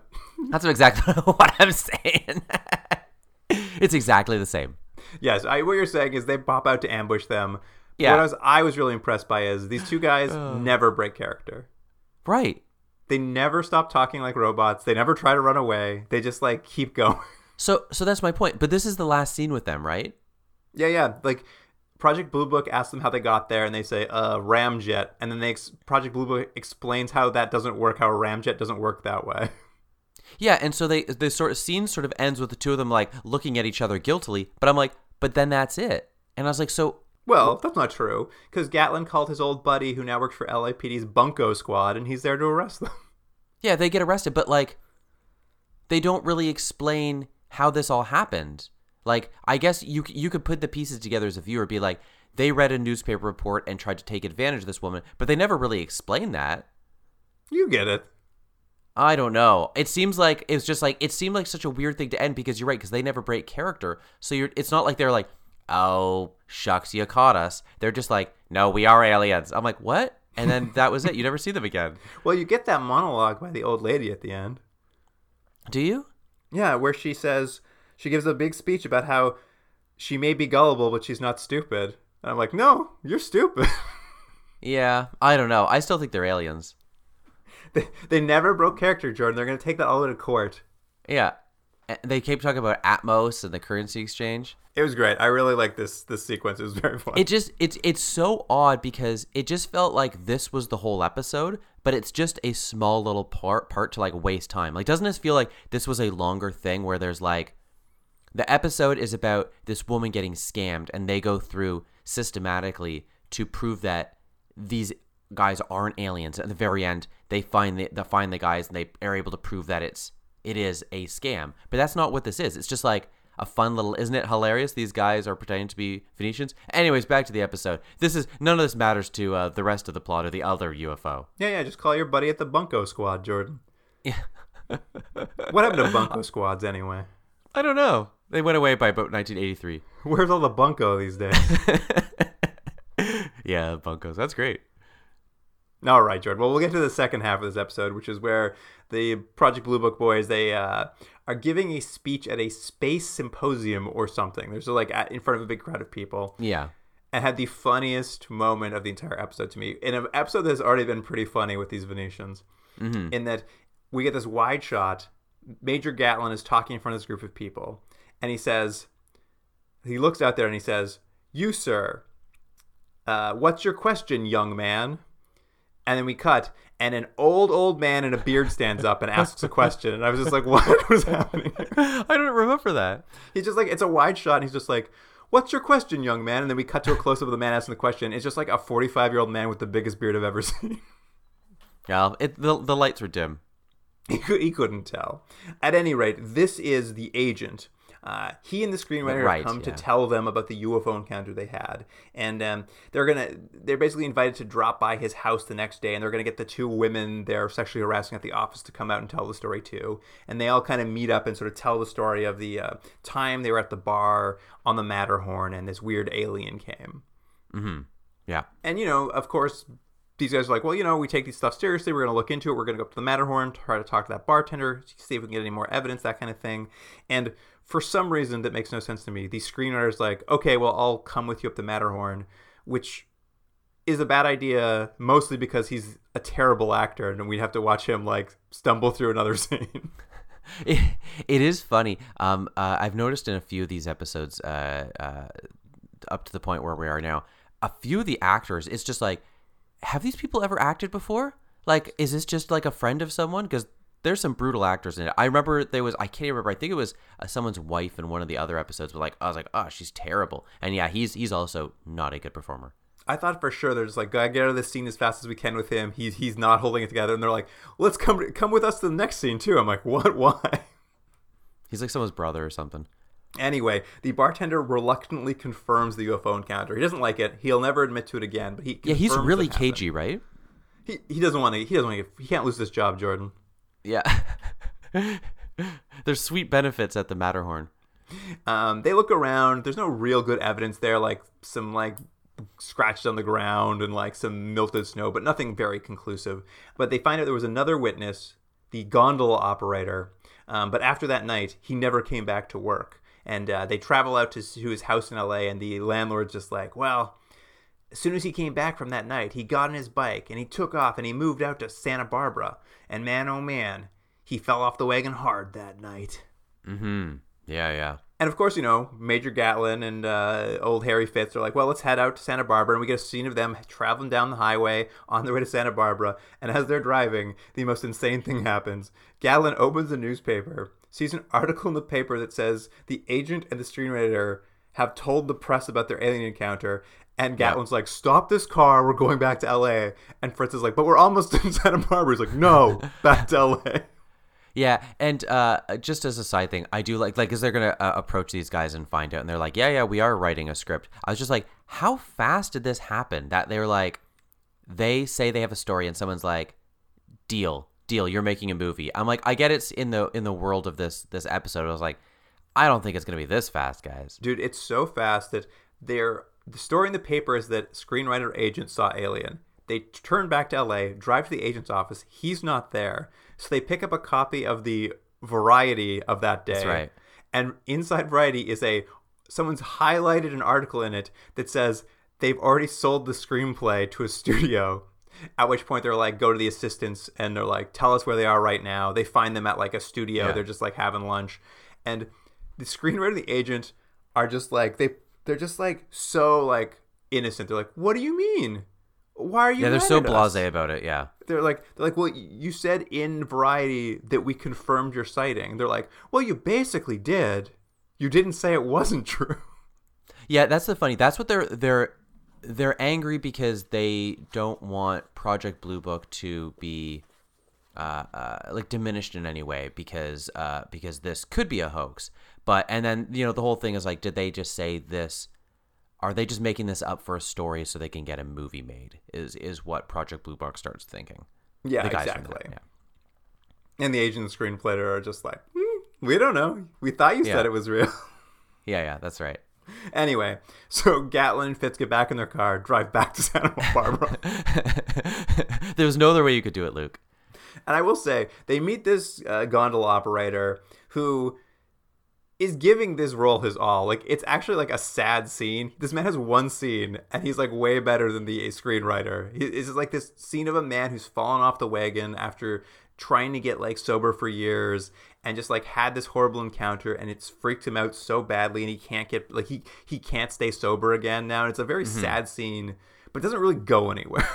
That's exactly what I'm saying. It's exactly the same. Yes, what you're saying is they pop out to ambush them. Yeah. What I was really impressed by is these two guys never break character. Right. They never stop talking like robots. They never try to run away. They just, like, keep going. So that's my point. But this is the last scene with them, right? Yeah. Like, Project Blue Book asks them how they got there, and they say, ramjet. And then Project Blue Book explains how that doesn't work, how a ramjet doesn't work that way. Yeah, and so the scene sort of ends with the two of them, like, looking at each other guiltily. But I'm like, but then that's it. And I was like, so... Well, that's not true, because Gatlin called his old buddy, who now works for LAPD's Bunko Squad, and he's there to arrest them. Yeah, they get arrested, but, like, they don't really explain how this all happened. Like, I guess you could put the pieces together as a viewer, be like, they read a newspaper report and tried to take advantage of this woman, but they never really explain that. You get it. I don't know. It seems like, it's just like, it seemed like such a weird thing to end, because you're right, because they never break character, so it's not like they're like, oh, shucks, you caught us. They're just like, no, we are aliens. I'm like, what? And then that was it. You never see them again. Well, you get that monologue by the old lady at the end. Do you? Yeah, where she says, she gives a big speech about how she may be gullible, but she's not stupid. And I'm like, no, you're stupid. Yeah, I don't know. I still think they're aliens. They never broke character, Jordan. They're going to take that all into court. Yeah. They keep talking about Atmos and the currency exchange. It was great. I really like this sequence. It was very fun. It's so odd because it just felt like this was the whole episode, but it's just a small little part to like waste time. Like, doesn't this feel like this was a longer thing where there's like the episode is about this woman getting scammed and they go through systematically to prove that these guys aren't aliens. At the very end, they find the guys and they are able to prove that it is a scam. But that's not what this is. It's just like a fun little, isn't it hilarious? These guys are pretending to be Venetians. Anyways, back to the episode. None of this matters to the rest of the plot or the other UFO. Yeah. Just call your buddy at the Bunko Squad, Jordan. Yeah. What happened to Bunko Squads anyway? I don't know. They went away by about 1983. Where's all the Bunko these days? Yeah, Bunkos. That's great. All right, Jordan. Well, we'll get to the second half of this episode, which is where the Project Blue Book boys, they are giving a speech at a space symposium or something. They're like in front of a big crowd of people. Yeah. And had the funniest moment of the entire episode to me. In an episode that's already been pretty funny with these Venetians. Mm-hmm. In that we get this wide shot. Major Gatlin is talking in front of this group of people. And he looks out there and he says, "You, sir, What's your question, young man? And then we cut, and an old man in a beard stands up and asks a question. And I was just like, what was happening? I don't remember that. He's just like, it's a wide shot, and he's just like, what's your question, young man? And then we cut to a close-up of the man asking the question. It's just like a 45-year-old man with the biggest beard I've ever seen. Yeah, the lights were dim. He couldn't tell. At any rate, this is the agent. He and the screenwriter have come to tell them about the UFO encounter they had, and they're basically invited to drop by his house the next day, and they're gonna get the two women they're sexually harassing at the office to come out and tell the story too. And they all kind of meet up and sort of tell the story of the time they were at the bar on the Matterhorn, and this weird alien came. Mm-hmm. Yeah. And of course, these guys are like, well, we take these stuff seriously. We're going to look into it. We're going to go up to the Matterhorn, try to talk to that bartender, see if we can get any more evidence, that kind of thing. And for some reason that makes no sense to me, the screenwriter's like, okay, well, I'll come with you up the Matterhorn, which is a bad idea, mostly because he's a terrible actor and we'd have to watch him stumble through another scene. It is funny. I've noticed in a few of these episodes, up to the point where we are now, a few of the actors, it's just like, have these people ever acted before? Is this just a friend of someone? Because there's some brutal actors in it. I remember I can't remember. I think it was someone's wife in one of the other episodes. But I was like, oh, she's terrible. And yeah, he's also not a good performer. I thought for sure they're just like, gotta get out of this scene as fast as we can with him. He's not holding it together. And they're like, let's come with us to the next scene too. I'm like, what? Why? He's like someone's brother or something. Anyway, the bartender reluctantly confirms the UFO encounter. He doesn't like it. He'll never admit to it again. But he's really cagey, right? He doesn't want to. He doesn't want to. He can't lose this job, Jordan. Yeah. There's sweet benefits at the Matterhorn. They look around. There's no real good evidence there, some scratched on the ground and some melted snow, but nothing very conclusive. But they find out there was another witness, the gondola operator. But after that night, he never came back to work. And they travel out to his house in L.A., and the landlord's just like, well, as soon as he came back from that night, he got on his bike, and he took off, and he moved out to Santa Barbara. And man, oh man, he fell off the wagon hard that night. Mm-hmm. Yeah, yeah. And of course, Major Gatlin and old Harry Fitz are like, well, let's head out to Santa Barbara. And we get a scene of them traveling down the highway on their way to Santa Barbara. And as they're driving, the most insane thing happens. Gatlin opens the newspaper, sees an article in the paper that says the agent and the screenwriter have told the press about their alien encounter. And Gatlin's like, stop this car. We're going back to L.A. And Fritz is like, but we're almost in Santa Barbara. He's like, no, back to L.A. Yeah, and just as a side thing, I do like, is they're going to approach these guys and find out, and they're like, yeah, we are writing a script. I was just like, how fast did this happen? That they were like, they say they have a story, and someone's like, deal, you're making a movie. I'm like, I get it's in the world of this episode. I was like, I don't think it's going to be this fast, guys. Dude, it's so fast that the story in the paper is that screenwriter agent saw alien. They turn back to LA, drive to the agent's office. He's not there. So they pick up a copy of the Variety of that day. That's right. And inside Variety is someone's highlighted an article in it that says they've already sold the screenplay to a studio. At which point they're like, go to the assistants, and they're like, tell us where they are right now. They find them at a studio. Yeah. They're just having lunch. And the screenwriter and the agent are just like, they're just so innocent. They're like, what do you mean? Why are you? Yeah, they're so blasé about it. Yeah, they're like, well, you said in Variety that we confirmed your sighting. They're like, well, you basically did. You didn't say it wasn't true. Yeah, that's the funny. That's what they're angry because they don't want Project Blue Book to be diminished in any way because this could be a hoax. But and then the whole thing is did they just say this? Are they just making this up for a story so they can get a movie made? Is what Project Blue Book starts thinking. Yeah, exactly. Yeah. And the agent and screenwriter are just like, we don't know. We thought you said it was real. Yeah, that's right. Anyway, so Gatlin and Fitz get back in their car, drive back to Santa Barbara. There was no other way you could do it, Luke. And I will say, they meet this gondola operator who is giving this role his all. It's actually a sad scene. This man has one scene, and he's way better than the screenwriter. It's this scene of a man who's fallen off the wagon after trying to get like sober for years and just like had this horrible encounter, and it's freaked him out so badly, and he can't get like he can't stay sober again now. And it's a very sad scene, but it doesn't really go anywhere.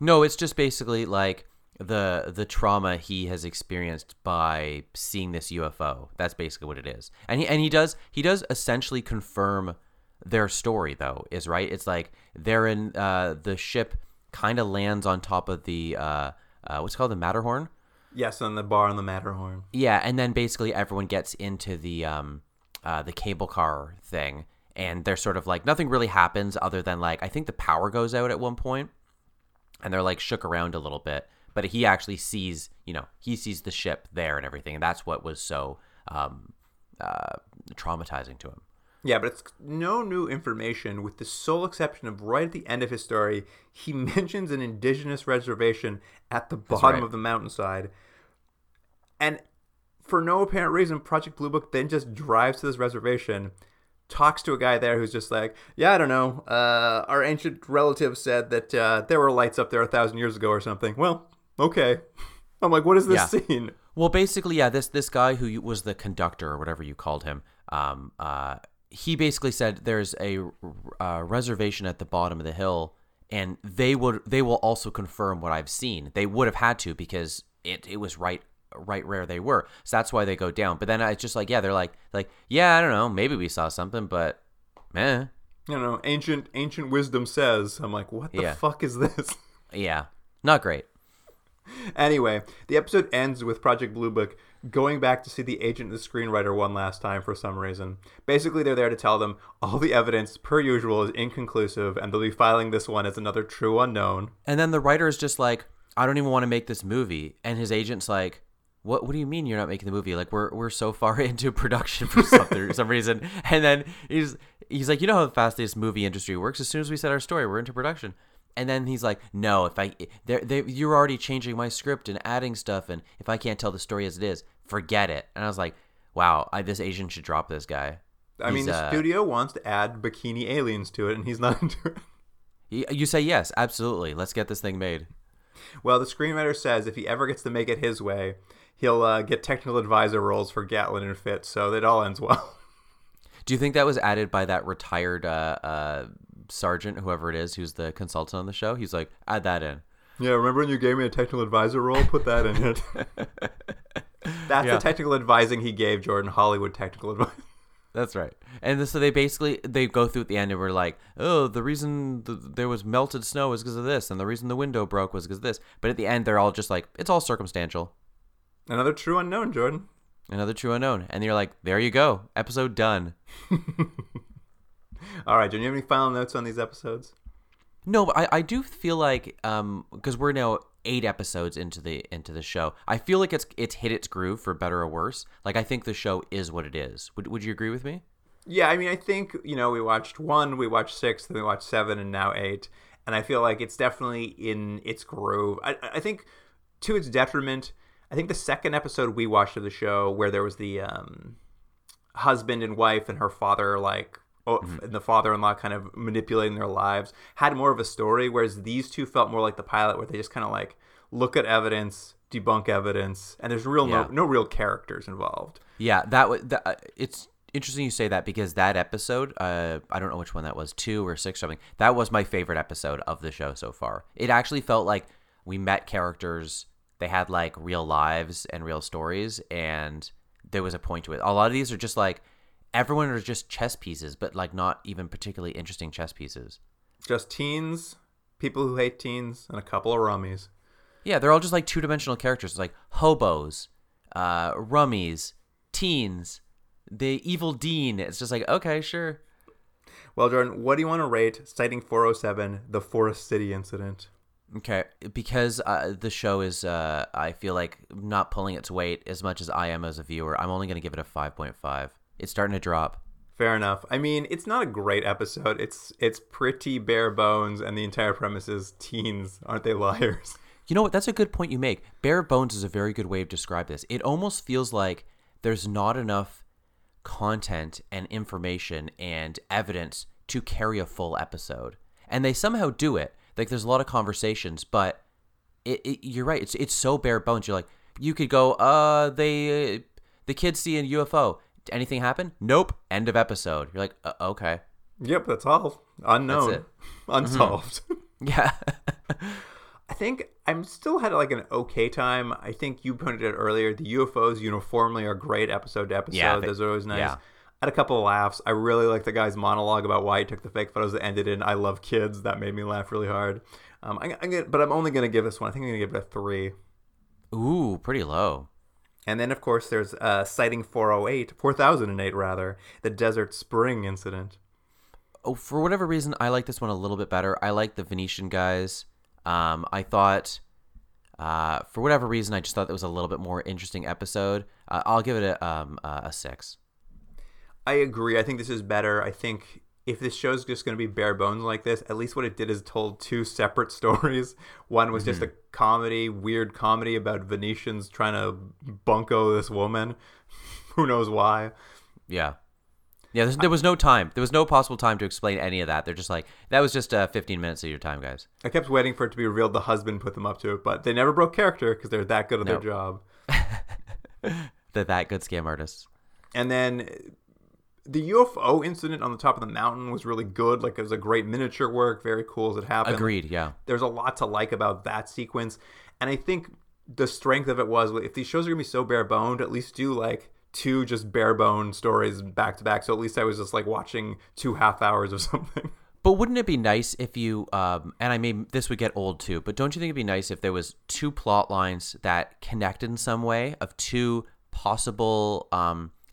No, it's just basically like the trauma he has experienced by seeing this UFO. That's basically what it is. And he does essentially confirm their story, though, is right. It's like they're in the ship kind of lands on top of the what's it called, the Matterhorn. Yes, on the bar on the Matterhorn. Yeah, and then basically everyone gets into the cable car thing, and they're sort of like nothing really happens other than like I think the power goes out at one point, and they're like shook around a little bit. But he actually sees, he sees the ship there and everything, and that's what was so traumatizing to him. Yeah, but it's no new information, with the sole exception of right at the end of his story, he mentions an indigenous reservation at the bottom of the mountainside. And for no apparent reason, Project Blue Book then just drives to this reservation, talks to a guy there who's just like, yeah, I don't know, our ancient relative said that there were lights up there 1,000 years ago or something. Well, okay. I'm like, what is this scene? Well, basically, this guy who was the conductor or whatever you called him, he basically said there's a reservation at the bottom of the hill, and they will also confirm what I've seen. They would have had to, because it was right where they were. So that's why they go down. But then it's just like, they're like, I don't know, maybe we saw something, but meh. You know, ancient wisdom says. I'm like, what the fuck is this? Yeah, not great. Anyway, the episode ends with Project Blue Book going back to see the agent and the screenwriter one last time for some reason. Basically, they're there to tell them all the evidence, per usual, is inconclusive, and they'll be filing this one as another true unknown. And then the writer is just like, I don't even want to make this movie. And his agent's like, what do you mean you're not making the movie? Like, we're so far into production for some reason. And then he's like, you know how fast this movie industry works? As soon as we set our story, we're into production. And then he's like, no, you're already changing my script and adding stuff, and if I can't tell the story as it is, forget it. And I was like, wow, this Asian should drop this guy. I mean, the studio wants to add bikini aliens to it, and he's not into it. You say yes, absolutely. Let's get this thing made. Well, the screenwriter says if he ever gets to make it his way, he'll get technical advisor roles for Gatlin and Fitz, so it all ends well. Do you think that was added by that retired sergeant, whoever it is, who's the consultant on the show? He's like, add that in. Yeah, remember when you gave me a technical advisor role? Put that in it. That's the technical advising he gave Jordan, Hollywood technical advice. That's right. And so they go through at the end, and we're like, oh, the reason there was melted snow was because of this, and the reason the window broke was because of this. But at the end, they're all just like, it's all circumstantial. Another true unknown, Jordan. Another true unknown. And you're like, there you go. Episode done. All right, do you have any final notes on these episodes? No, but I do feel like because we're now 8 episodes into the show, I feel like it's hit its groove, for better or worse. Like, I think the show is what it is. Would you agree with me? Yeah, I mean, I think we watched 1, we watched 6, then we watched 7, and now 8, and I feel like it's definitely in its groove. I think, to its detriment, I think the second episode we watched of the show, where there was the husband and wife and her father, like. And the father-in-law kind of manipulating their lives, had more of a story, whereas these two felt more like the pilot, where they just kind of like look at evidence, debunk evidence, and there's no real characters involved. Yeah, it's interesting you say that, because that episode, I don't know which one that was, 2 or 6 something, that was my favorite episode of the show so far. It actually felt like we met characters, they had like real lives and real stories, and there was a point to it. A lot of these are just like, everyone are just chess pieces, but like not even particularly interesting chess pieces. Just teens, people who hate teens, and a couple of rummies. Yeah, they're all just like two-dimensional characters. It's like hobos, rummies, teens, the evil dean. It's just like, okay, sure. Well, Jordan, what do you want to rate Sighting 407, The Forest City Incident? Okay, because the show is, I feel like, not pulling its weight as much as I am as a viewer. I'm only going to give it a 5.5. It's starting to drop. Fair enough. I mean, it's not a great episode. It's pretty bare bones, and the entire premise is teens, aren't they liars? You know what? That's a good point you make. Bare bones is a very good way of describing this. It almost feels like there's not enough content and information and evidence to carry a full episode. And they somehow do it. Like, there's a lot of conversations, but you're right. It's so bare bones. You're like, you could go, the kids see a UFO. Anything happen? Nope. End of episode. You're like, okay. Yep, that's all. Unknown. That's it. Unsolved. Mm-hmm. Yeah. I think I'm still had like an okay time. I think you pointed out earlier, the UFOs uniformly are great episode to episode. Yeah, those are always nice. Yeah. I had a couple of laughs. I really like the guy's monologue about why he took the fake photos that ended in "I love kids." That made me laugh really hard. But I'm only going to give this one. I think I'm going to give it a 3. Ooh, pretty low. And then, of course, there's Sighting 4008, rather, the Desert Spring Incident. Oh, for whatever reason, I like this one a little bit better. I like the Venetian guys. I thought, for whatever reason, I just thought that was a little bit more interesting episode. I'll give it a 6. I agree. I think this is better. I think if this show's just going to be bare bones like this, at least what it did is told 2 separate stories. One was just a comedy, weird comedy about Venetians trying to bunko this woman. Who knows why? Yeah. Yeah, there was no time. There was no possible time to explain any of that. They're just like, that was just 15 minutes of your time, guys. I kept waiting for it to be revealed the husband put them up to it, but they never broke character because they're that good at their job. They're that good scam artists. And then the UFO incident on the top of the mountain was really good. Like, it was a great miniature work. Very cool as it happened. Agreed, yeah. There's a lot to like about that sequence. And I think the strength of it was, if these shows are going to be so bare-boned, at least do, like, 2 just bare-bone stories back-to-back. So at least I was just, like, watching 2 half hours of something. But wouldn't it be nice if you and I mean, this would get old, too. But don't you think it'd be nice if there was 2 plot lines that connected in some way of 2 possible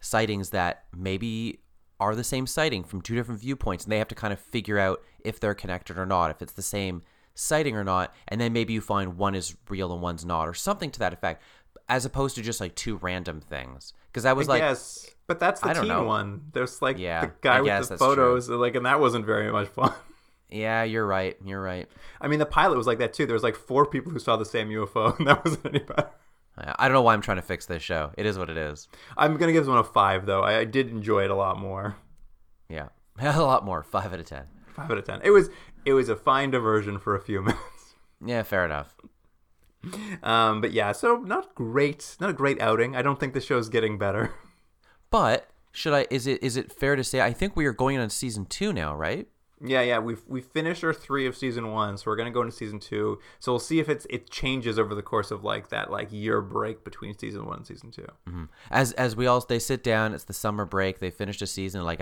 sightings that maybe are the same sighting from 2 different viewpoints, and they have to kind of figure out if they're connected or not, if it's the same sighting or not, and then maybe you find one is real and one's not, or something to that effect, as opposed to just like 2 random things. Because I was like, yes, but that's the teen one. There's like the guy with the photos, like, and that wasn't very much fun. Yeah, you're right. You're right. I mean, the pilot was like that too. There was like 4 people who saw the same UFO, and that wasn't any better. I don't know why I'm trying to fix this show. It is what it is. I'm going to give this one a 5, though. I did enjoy it a lot more. Yeah. A lot more. 5 out of 10. 5 out of 10. It was a fine diversion for a few minutes. Yeah, fair enough. But yeah, so not great. Not a great outing. I don't think the show's getting better. But is it fair to say, I think we are going on season 2 now, right? Yeah, we finished our 3 of season 1, so we're gonna go into season 2. So we'll see if it changes over the course of like that like year break between season 1 and season 2. Mm-hmm. As we all, they sit down, it's the summer break, they finished a season, like,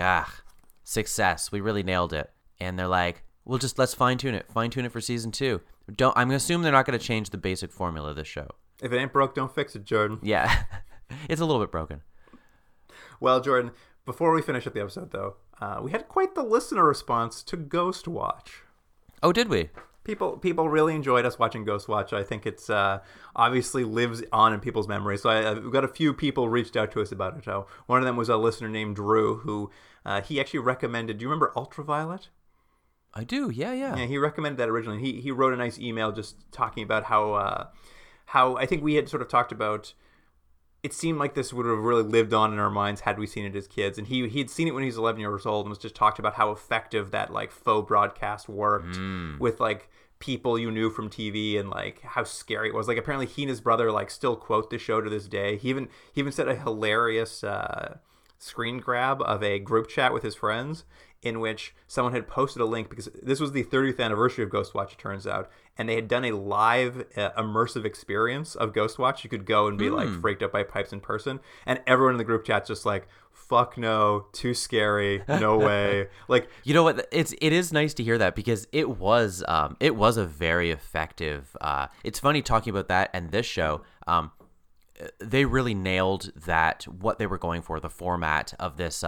success, we really nailed it, and they're like, well, just let's fine tune it for season 2. Don't, I'm gonna assume they're not gonna change the basic formula of this show. If it ain't broke, don't fix it, Jordan. Yeah, it's a little bit broken. Well, Jordan, before we finish up the episode, though, we had quite the listener response to Ghostwatch. Oh, did we? People really enjoyed us watching Ghostwatch. I think it's obviously lives on in people's memories. So I've got a few people reached out to us about it. So one of them was a listener named Drew, who he actually recommended. Do you remember Ultraviolet? I do. Yeah. Yeah, he recommended that originally. He wrote a nice email just talking about how I think we had sort of talked about. It seemed like this would have really lived on in our minds had we seen it as kids. And he'd seen it when he was 11 years old and was just talked about how effective that like faux broadcast worked with like people you knew from TV and like how scary it was. Like apparently he and his brother like still quote the show to this day. He even said a hilarious screen grab of a group chat with his friends in which someone had posted a link because this was the 30th anniversary of Ghostwatch, it turns out. And they had done a live immersive experience of Ghostwatch. You could go and be like freaked out by pipes in person. And everyone in the group chat's just like, fuck no, too scary, no way. Like, you know what? It is nice to hear that because it was a very effective. It's funny talking about that and this show. They really nailed that what they were going for, the format of this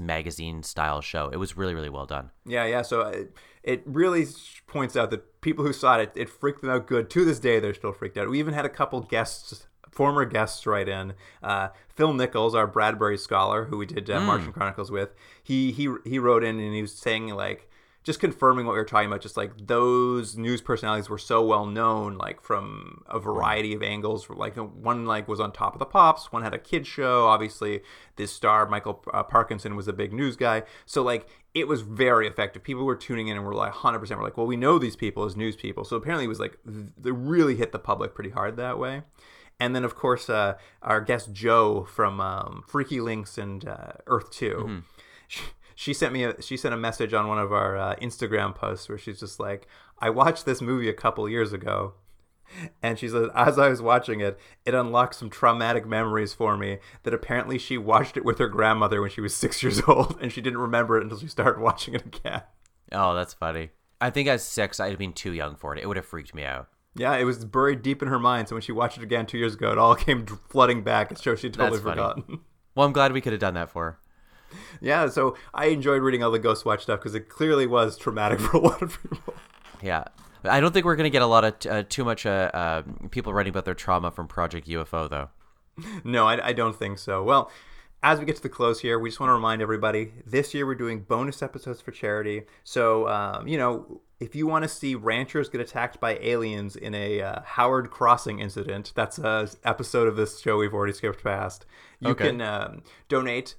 magazine style show. It was really, really well done. Yeah. So it really points out that people who saw it, it freaked them out good. To this day, they're still freaked out. We even had a couple guests, former guests write in. Phil Nichols, our Bradbury scholar, who we did Martian Chronicles with, he wrote in and he was saying like, just confirming what we were talking about, just like those news personalities were so well known, like from a variety of angles. Like one like was on Top of the Pops, one had a kid show. Obviously, this star Michael Parkinson was a big news guy. So like it was very effective. People were tuning in and were like 100% were like, well, we know these people as news people. So apparently it was like they really hit the public pretty hard that way. And then of course our guest Joe from Freaky Links and Earth 2. Mm-hmm. She sent a message on one of our Instagram posts where she's just like, I watched this movie a couple years ago. And she says, as I was watching it, it unlocked some traumatic memories for me that apparently she watched it with her grandmother when she was 6 years old. And she didn't remember it until she started watching it again. Oh, that's funny. I think at 6, I'd have been too young for it. It would have freaked me out. Yeah, it was buried deep in her mind. So when she watched it again 2 years ago, it all came flooding back. It shows she'd totally forgotten. Well, I'm glad we could have done that for her. Yeah, so I enjoyed reading all the Ghostwatch stuff because it clearly was traumatic for a lot of people. Yeah. I don't think we're going to get a lot of too much people writing about their trauma from Project UFO, though. No, I don't think so. Well, as we get to the close here, we just want to remind everybody, this year we're doing bonus episodes for charity. So, if you want to see ranchers get attacked by aliens in a Howard Crossing incident, that's an episode of this show we've already skipped past, you can donate.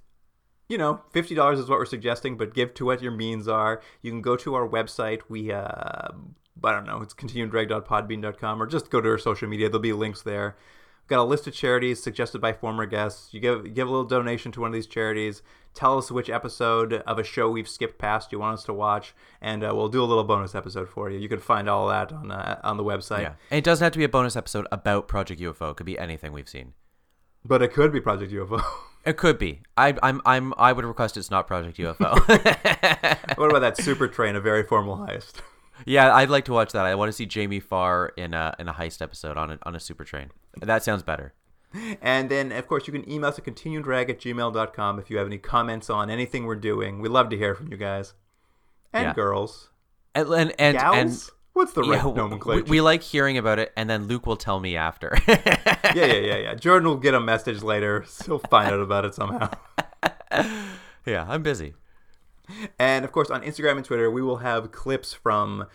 $50 is what we're suggesting, but give to what your means are. You can go to our website. We, it's continuumdrag.podbean.com, or just go to our social media. There'll be links there. We've got a list of charities suggested by former guests. You give a little donation to one of these charities. Tell us which episode of a show we've skipped past you want us to watch, and we'll do a little bonus episode for you. You can find all that on the website. Yeah. And it doesn't have to be a bonus episode about Project UFO. It could be anything we've seen. But it could be Project UFO. It could be. I would request it's not Project UFO. What about that Super Train, a very formal heist? Yeah, I'd like to watch that. I want to see Jamie Farr in a heist episode on a Super Train. That sounds better. And then, of course, you can email us at continuumdrag@gmail.com if you have any comments on anything we're doing. We love to hear from you guys and girls and gals. And what's the right nomenclature? We like hearing about it, and then Luke will tell me after. Yeah. Jordan will get a message later. He'll find out about it somehow. Yeah, I'm busy. And, of course, on Instagram and Twitter, we will have clips from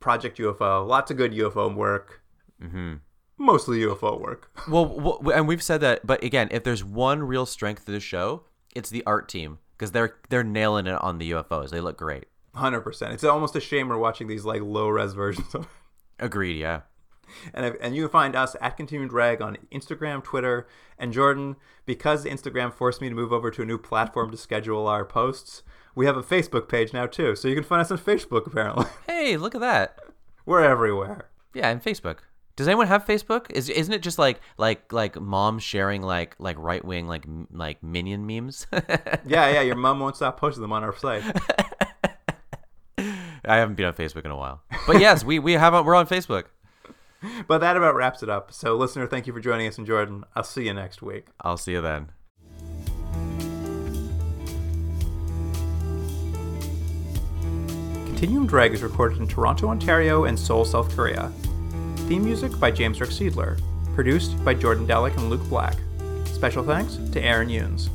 Project UFO. Lots of good UFO work. Mm-hmm. Mostly UFO work. Well, and we've said that, but again, if there's one real strength to the show, it's the art team, because they're nailing it on the UFOs. They look great. 100%. It's almost a shame we're watching these like low-res versions of it. Agreed, yeah. And you can find us at Continuum Drag on Instagram, Twitter, and Jordan. Because Instagram forced me to move over to a new platform to schedule our posts, we have a Facebook page now too. So you can find us on Facebook apparently. Hey, look at that. We're everywhere. Yeah, and Facebook. Does anyone have Facebook? Isn't it just like mom sharing like right wing like minion memes? Yeah. Your mom won't stop posting them on our site. I haven't been on Facebook in a while. But yes, we have. We're on Facebook. But that about wraps it up. So, listener, thank you for joining us. And Jordan, I'll see you next week. I'll see you then. Continuum Drag is recorded in Toronto, Ontario and Seoul, South Korea. Theme music by James Rick Seidler. Produced by Jordan Delic and Luke Black. Special thanks to Aaron Yunes.